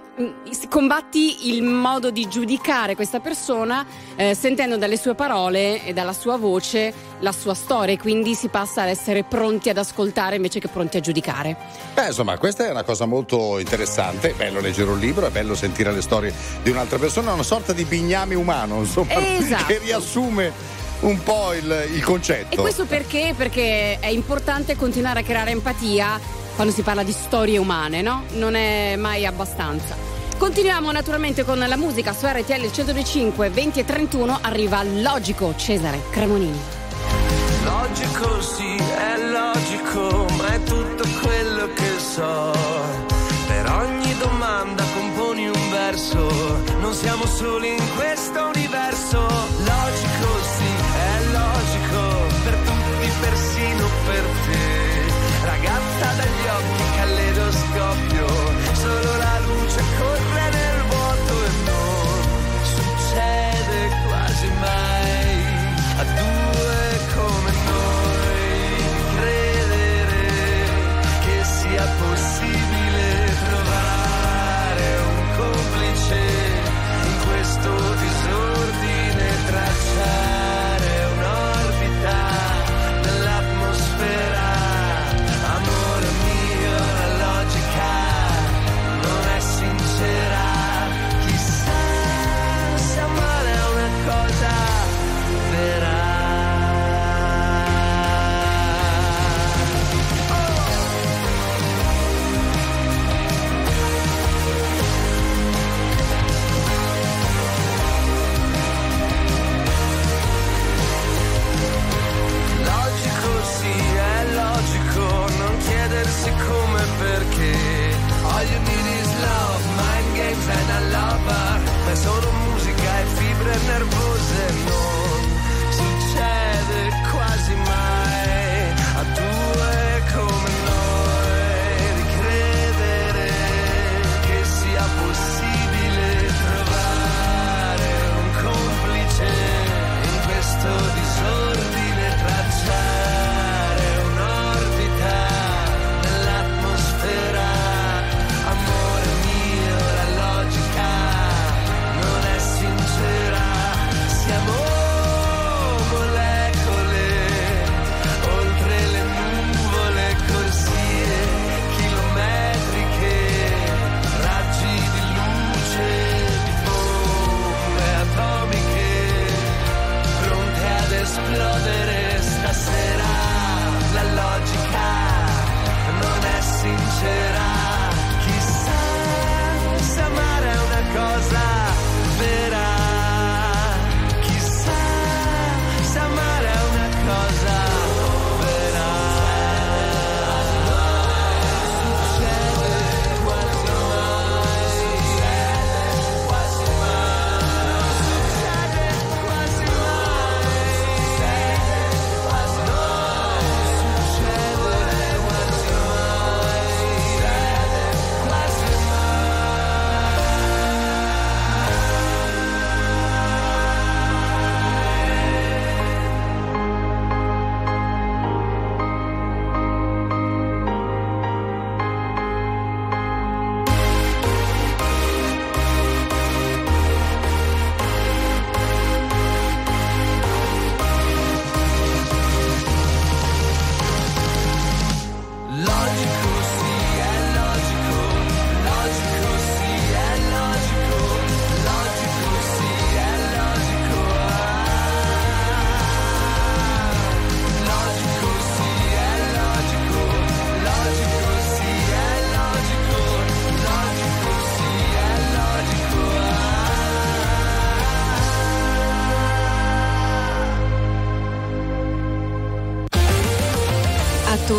combatti il modo di giudicare questa persona, sentendo dalle sue parole e dalla sua voce la sua storia, e quindi si passa ad essere pronti ad ascoltare invece che pronti a giudicare. Beh, insomma, questa è una cosa molto interessante. È bello leggere un libro, è bello sentire le storie di un'altra persona, è una sorta di bignami umano, insomma, esatto, che riassume un po' il concetto. E questo perché? Perché è importante continuare a creare empatia quando si parla di storie umane, no? Non è mai abbastanza. Continuiamo naturalmente con la musica su RTL 102.5, 20:31 arriva Logico, Cesare Cremonini. Logico, sì, è logico, ma è tutto quello che so. Per ogni domanda componi un verso, non siamo soli in questo universo. Logico, sì, è logico, per tutti, persino per te. Ragazza dagli occhi caleidoscopio, solo la luce corre nel vuoto e non succede quasi mai a due come noi. Credere che sia possibile trovare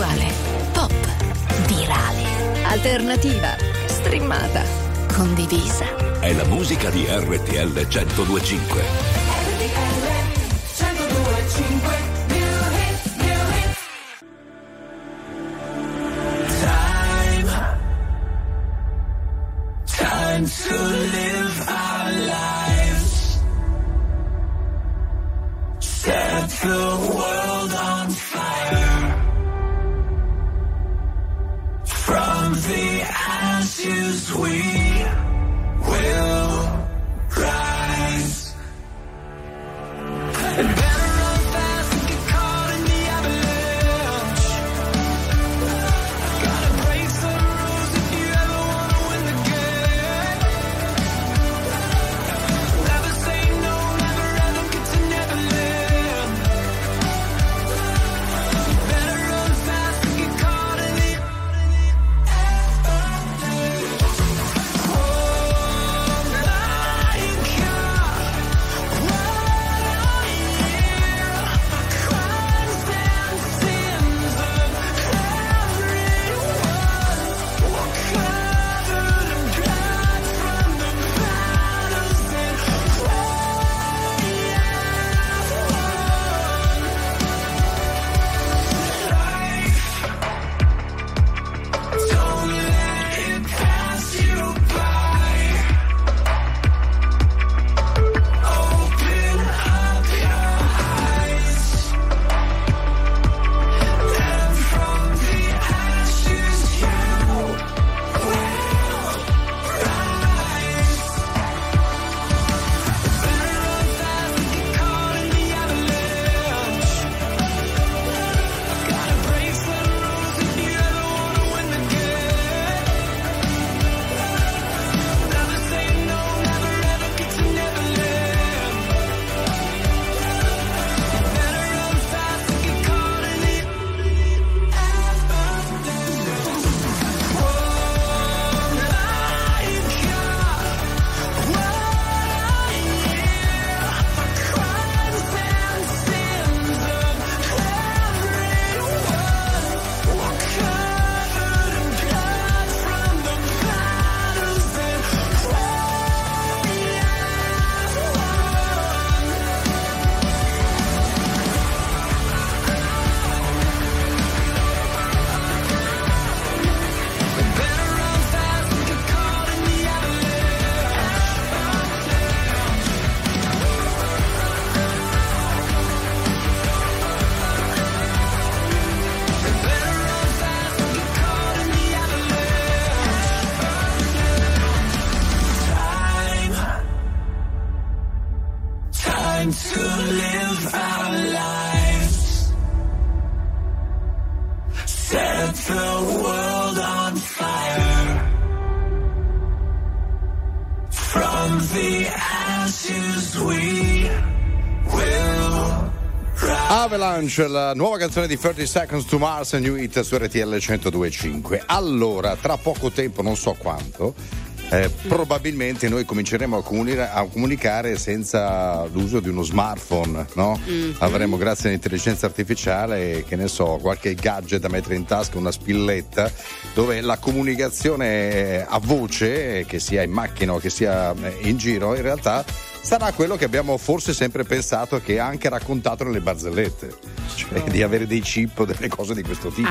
attuale, pop, virale, alternativa, streamata, condivisa. È la musica di RTL 102.5. RTL 102.5. To live our lives, set the world on fire. From the ashes we will rise. And better run fast than get caught in the avalanche. Gotta break some rules if you ever wanna win the game. Avalanche, la nuova canzone di 30 Seconds to Mars, new hit su RTL 102.5. Allora, tra poco tempo, non so quanto, probabilmente noi cominceremo a comunicare senza l'uso di uno smartphone, no? Avremo, grazie all'intelligenza artificiale, che ne so, qualche gadget da mettere in tasca, una spilletta, dove la comunicazione a voce, che sia in macchina o che sia in giro, in realtà sarà quello che abbiamo forse sempre pensato, che ha anche raccontato nelle barzellette, cioè di avere dei chip o delle cose di questo tipo.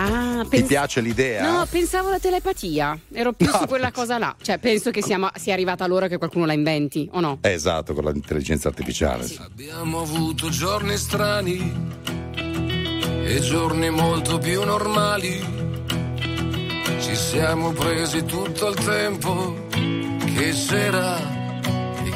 Ti piace l'idea? No, pensavo alla telepatia, ero più su quella cosa là, cioè penso che sia arrivata l'ora che qualcuno la inventi, o no? Esatto, con l'intelligenza artificiale. Sì. Abbiamo avuto giorni strani e giorni molto più normali, ci siamo presi tutto il tempo che c'era e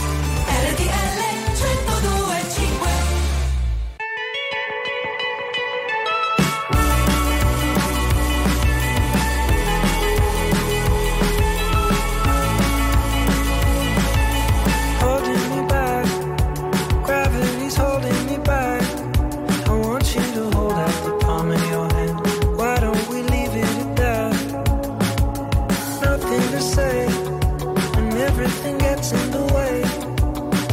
RTL 102.5. Holding me back, gravity's holding me back. I want you to hold out the palm of your hand. Why don't we leave it at that? Nothing to say, and everything gets in the way.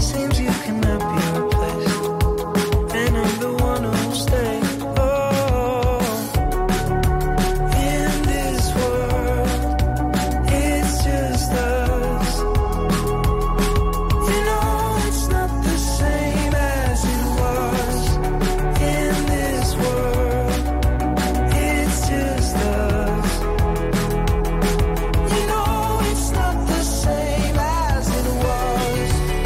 Seems you cannot be replaced, and I'm the one who'll stay. Oh, in this world, it's just us. You know it's not the same as it was. In this world, it's just us.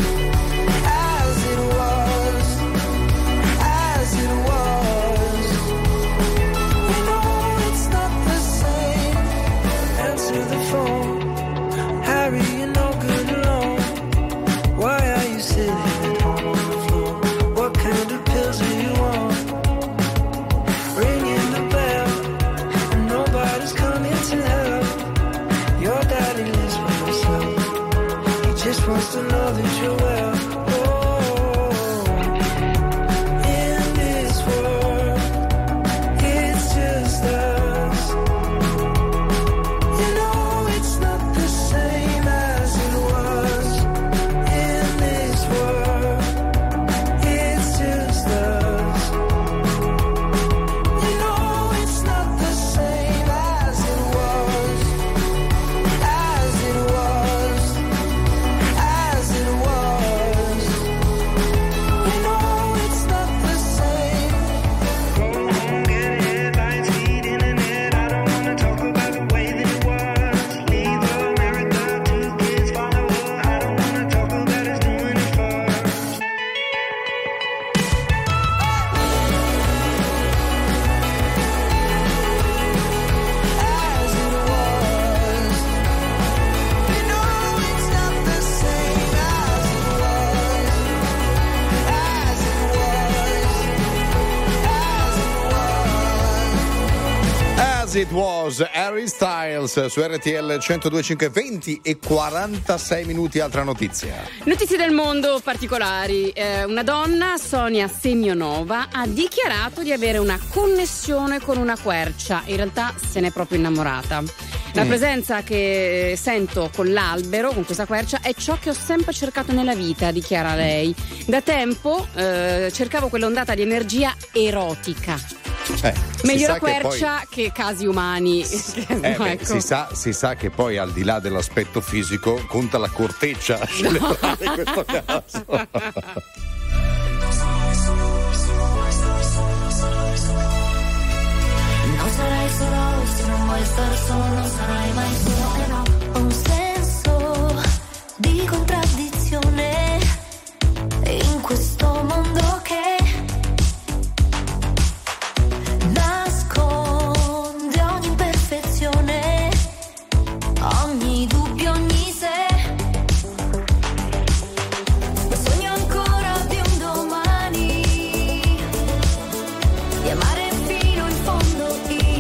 You know it's not the same as it was. As it was, as it was. We know it's not the same. Answer the phone, Harry, you're no good alone. Why are you sitting at home on the floor? What kind of pills are you on? Ringing the bell, and nobody's coming to help. Your daddy lives by himself. He just wants to know that you're well. In this world, it's just us. You know it's not the same as it was. In this world, it's just us. You know it's not the same as it was. As it was, as it was. You know it's not the same. As it was. You know it's not the same as it was. As it was. As it was. As it was, Harry Styles su RTL 102.5. 20 e 46 minuti. Altra notizia. Notizie del mondo particolari. Una donna, Sonia Semionova, ha dichiarato di avere una connessione con una quercia. In realtà se n'è proprio innamorata. La presenza che sento con l'albero, con questa quercia, è ciò che ho sempre cercato nella vita, dichiara lei. Da tempo cercavo quell'ondata di energia erotica. Meglio la quercia che casi umani. Ecco. Si sa che poi, al di là dell'aspetto fisico, conta la corteccia cerebrale in questo caso. Solo, se non vuoi star solo, sarai mai solo. Ho un senso di contraddizione in questo mondo che nasconde ogni imperfezione, ogni dubbio, ogni se. Sogno ancora di un domani, di amare fino in fondo io.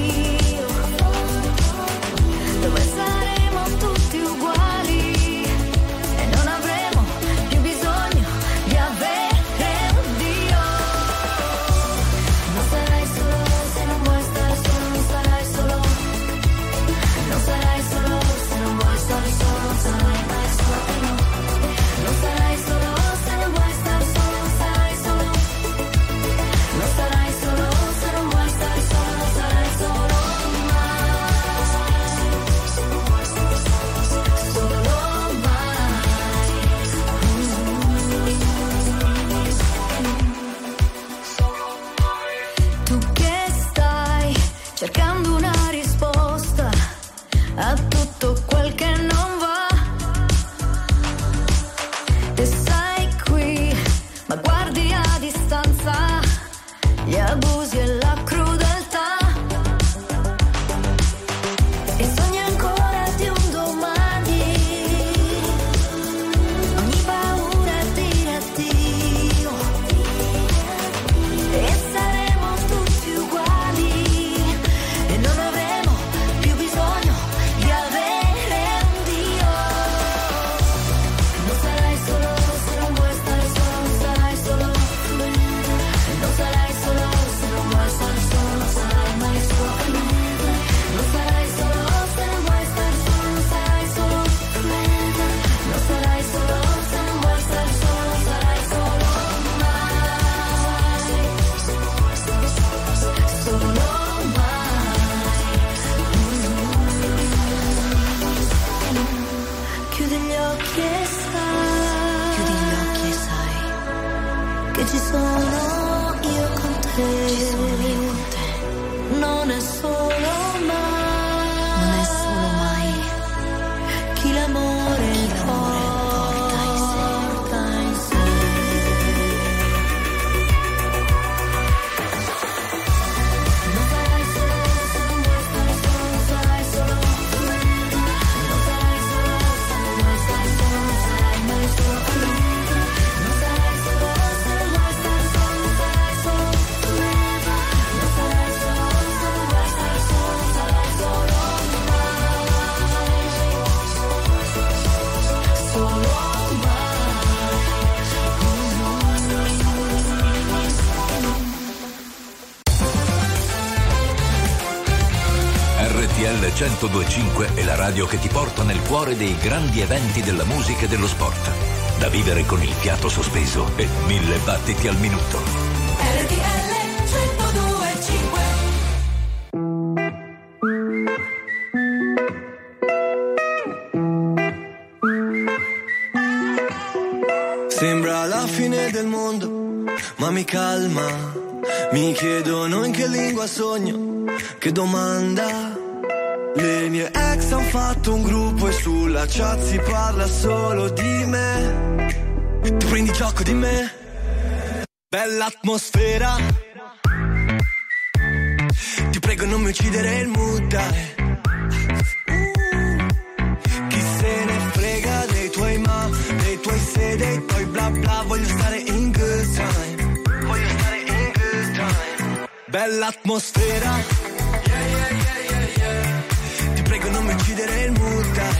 RTL 102.5 è la radio che ti porta nel cuore dei grandi eventi della musica e dello sport. Da vivere con il fiato sospeso e 1000 battiti al minuto. RTL 102.5. Sembra la fine del mondo, ma mi calma. Mi chiedono in che lingua sogno, che domanda. Le mie ex han fatto un gruppo e sulla chat si parla solo di me. Ti prendi gioco di me? Bella atmosfera. Ti prego non mi uccidere il mood, dai. Chi se ne frega dei tuoi ma, dei tuoi se, dei tuoi bla bla. Voglio stare in good time. Voglio stare in good time. Bella atmosfera. Yeah, yeah, yeah. Non mi uccidere il multa. Yeah,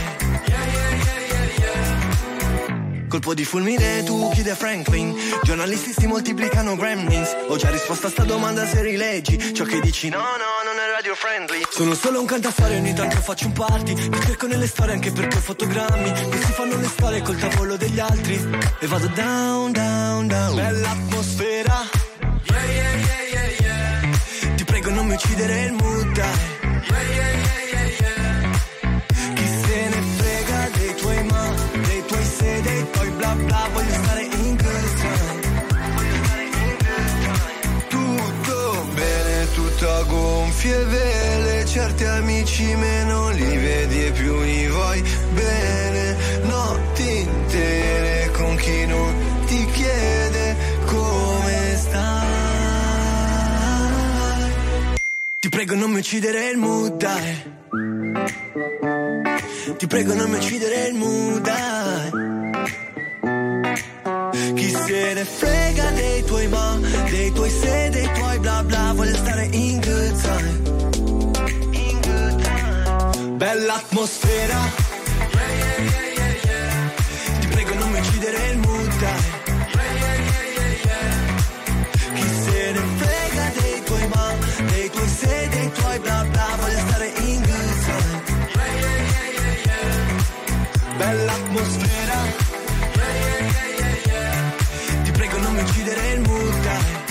yeah, yeah, yeah, yeah. Colpo di fulmine, tu chiedi a Franklin. Giornalisti si moltiplicano gremlins. Ho già risposto a sta domanda se rileggi ciò che dici. No, no, non era radio friendly. Sono solo un cantastorie, ogni tanto faccio un party. Mi cerco nelle storie anche perché ho fotogrammi. Non si fanno le storie col tavolo degli altri. E vado down, down, down. Bella atmosfera. Yeah, yeah, yeah, yeah, yeah. Ti prego non mi uccidere il mood, dai. Yeah, yeah, yeah, yeah, yeah. Chi se ne frega dei tuoi ma, dei tuoi se, dei tuoi bla bla. Voglio stare in casa. Tutto gonfie vele, certi amici meno li vedi e più li vuoi bene. Notti intere con chi non ti chiede come stai. Ti prego non mi uccidere il mood, dai. Ti prego non mi uccidere il mood, dai. Chi se ne frega dei tuoi ma, dei tuoi se, dei tuoi bla bla. Voglio stare in good time, in good time. Bella atmosfera. Yeah, yeah, yeah, yeah, yeah. Ti prego non mi uccidere il mood, dai. Yeah, yeah, yeah, yeah, yeah. Chi se ne frega dei tuoi ma, dei tuoi se, dei tuoi bla bla. Voglio stare in good time. Yeah, yeah, yeah, yeah, yeah. Bella atmosfera. Yeah, yeah, yeah, yeah, yeah. Ti prego non mi uccidere il mood, dai.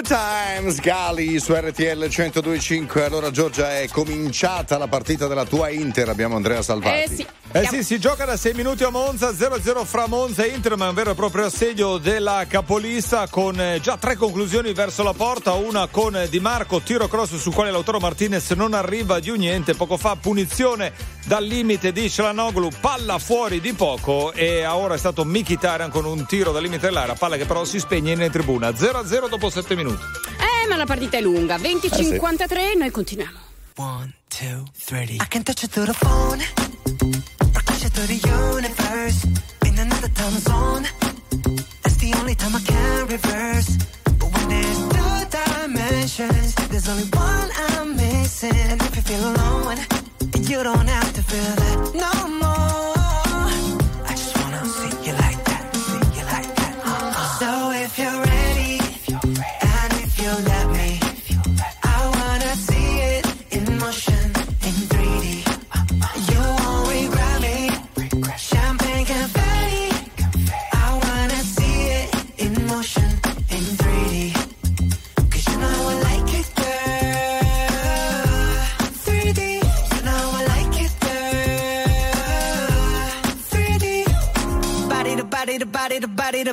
Times, Gali su RTL 102.5. Allora Giorgia, è cominciata la partita della tua Inter, abbiamo Andrea Salvati. Sì, si gioca da 6 minuti a Monza, 0-0 fra Monza e Inter, ma è un vero e proprio assedio della capolista con già 3 conclusioni verso la porta, una con Di Marco, tiro cross sul quale Lautaro Martinez non arriva di un niente, poco fa punizione dal limite di Çalhanoğlu, palla fuori di poco, e ora è stato Mkhitaryan con un tiro dal limite dell'area, palla che però si spegne in tribuna. 0-0 dopo 7 minuti. Ma la partita è lunga, 20-53, noi continuiamo. 1, 2, 3 I can touch you through the phone, or catch you through the universe. In another time zone, that's the only time I can reverse. But when there's 2 dimensions, there's only one I'm missing. And if you feel alone, you don't have to feel that no more. I just wanna see you like that, see you like that. So if you're ready, if you're ready. Let me, I wanna see it in motion, in 3D. You won't regret me, champagne confetti. I wanna see it in motion, in 3D. Cause you know I like it, girl, 3D. You know I like it, girl, 3D. Body to body to body to body to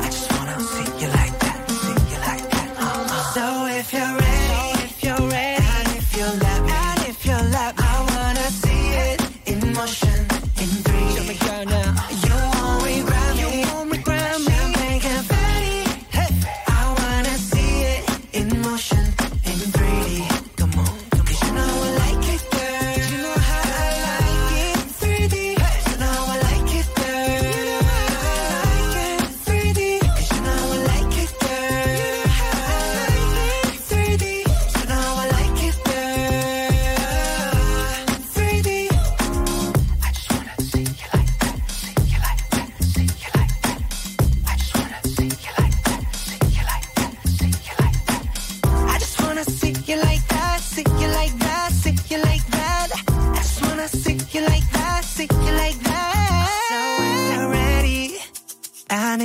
I just wanna see you like that, see you like that. So if you're ready, so if you're ready, and if you're love me, and if you're love me, I wanna see it in motion, in 3D. Show me girl now. You won't regret me. You won't regret me.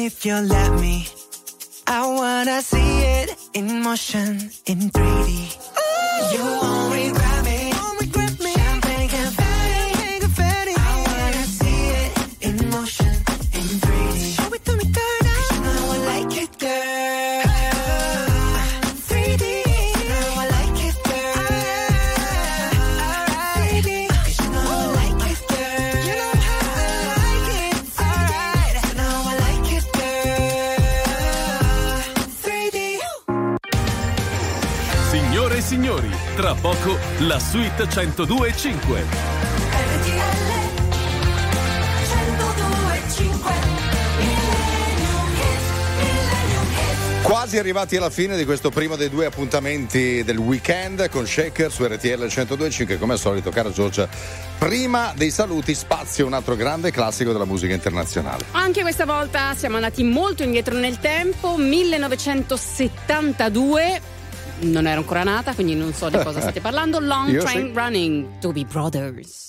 If you let me, I wanna see it in motion, in 3D. Ooh. You won't regret me. signori, tra poco la suite 102.5. Quasi arrivati alla fine di questo primo dei due appuntamenti del weekend con Shaker su RTL 102.5. Come al solito, cara Giorgia, prima dei saluti, spazio un altro grande classico della musica internazionale. Anche questa volta siamo andati molto indietro nel tempo, 1972, non ero ancora nata, quindi non so di cosa state parlando. Long Io Train sì. Running, Doobie Brothers.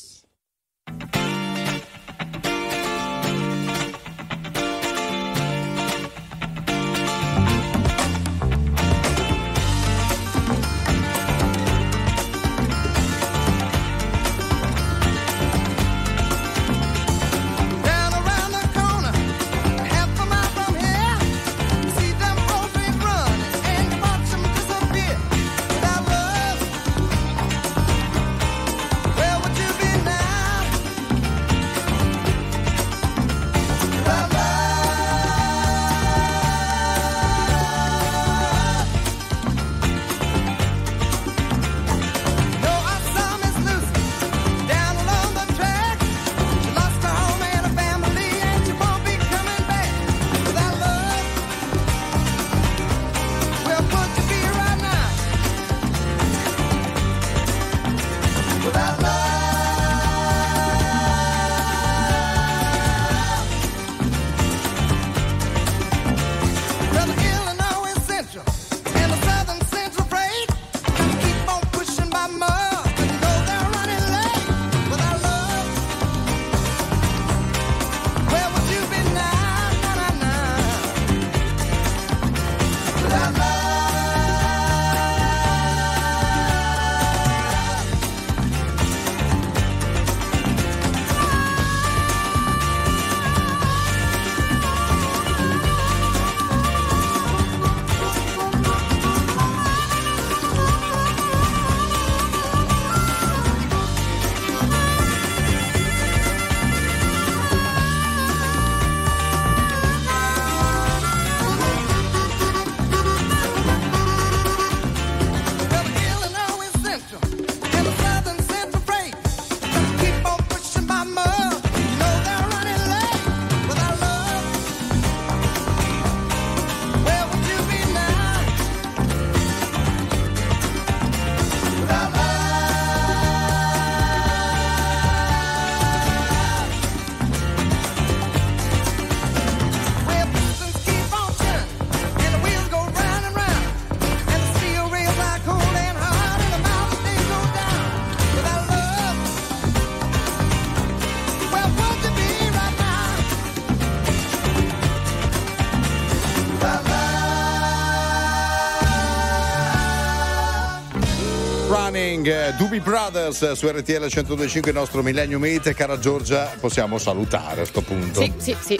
Doobie Brothers su RTL 102.5, il nostro Millennium Hit. Cara Giorgia, possiamo salutare a sto punto. Sì,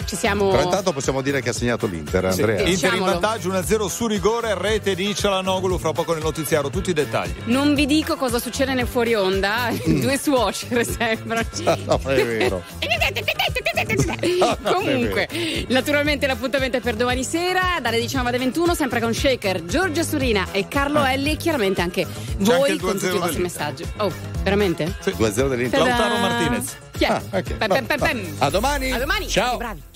ci siamo. Però intanto possiamo dire che ha segnato l'Inter, Andrea. Sì, Inter in vantaggio 1-0 su rigore, rete di Çalhanoğlu. Fra poco nel notiziario tutti i dettagli. Non vi dico cosa succede nel fuori onda, due suocere sembrano. No, è vero. Comunque, naturalmente l'appuntamento è per domani sera dalle 19 alle 21, sempre con Shaker, Giorgia Surina e Carlo Elli, e chiaramente anche voi con tutti i vostri messaggi. Oh, veramente? Sì. 2-0 dell'Inter. Lautaro Martinez. Chi è? Okay. A domani. Ciao. Bravi.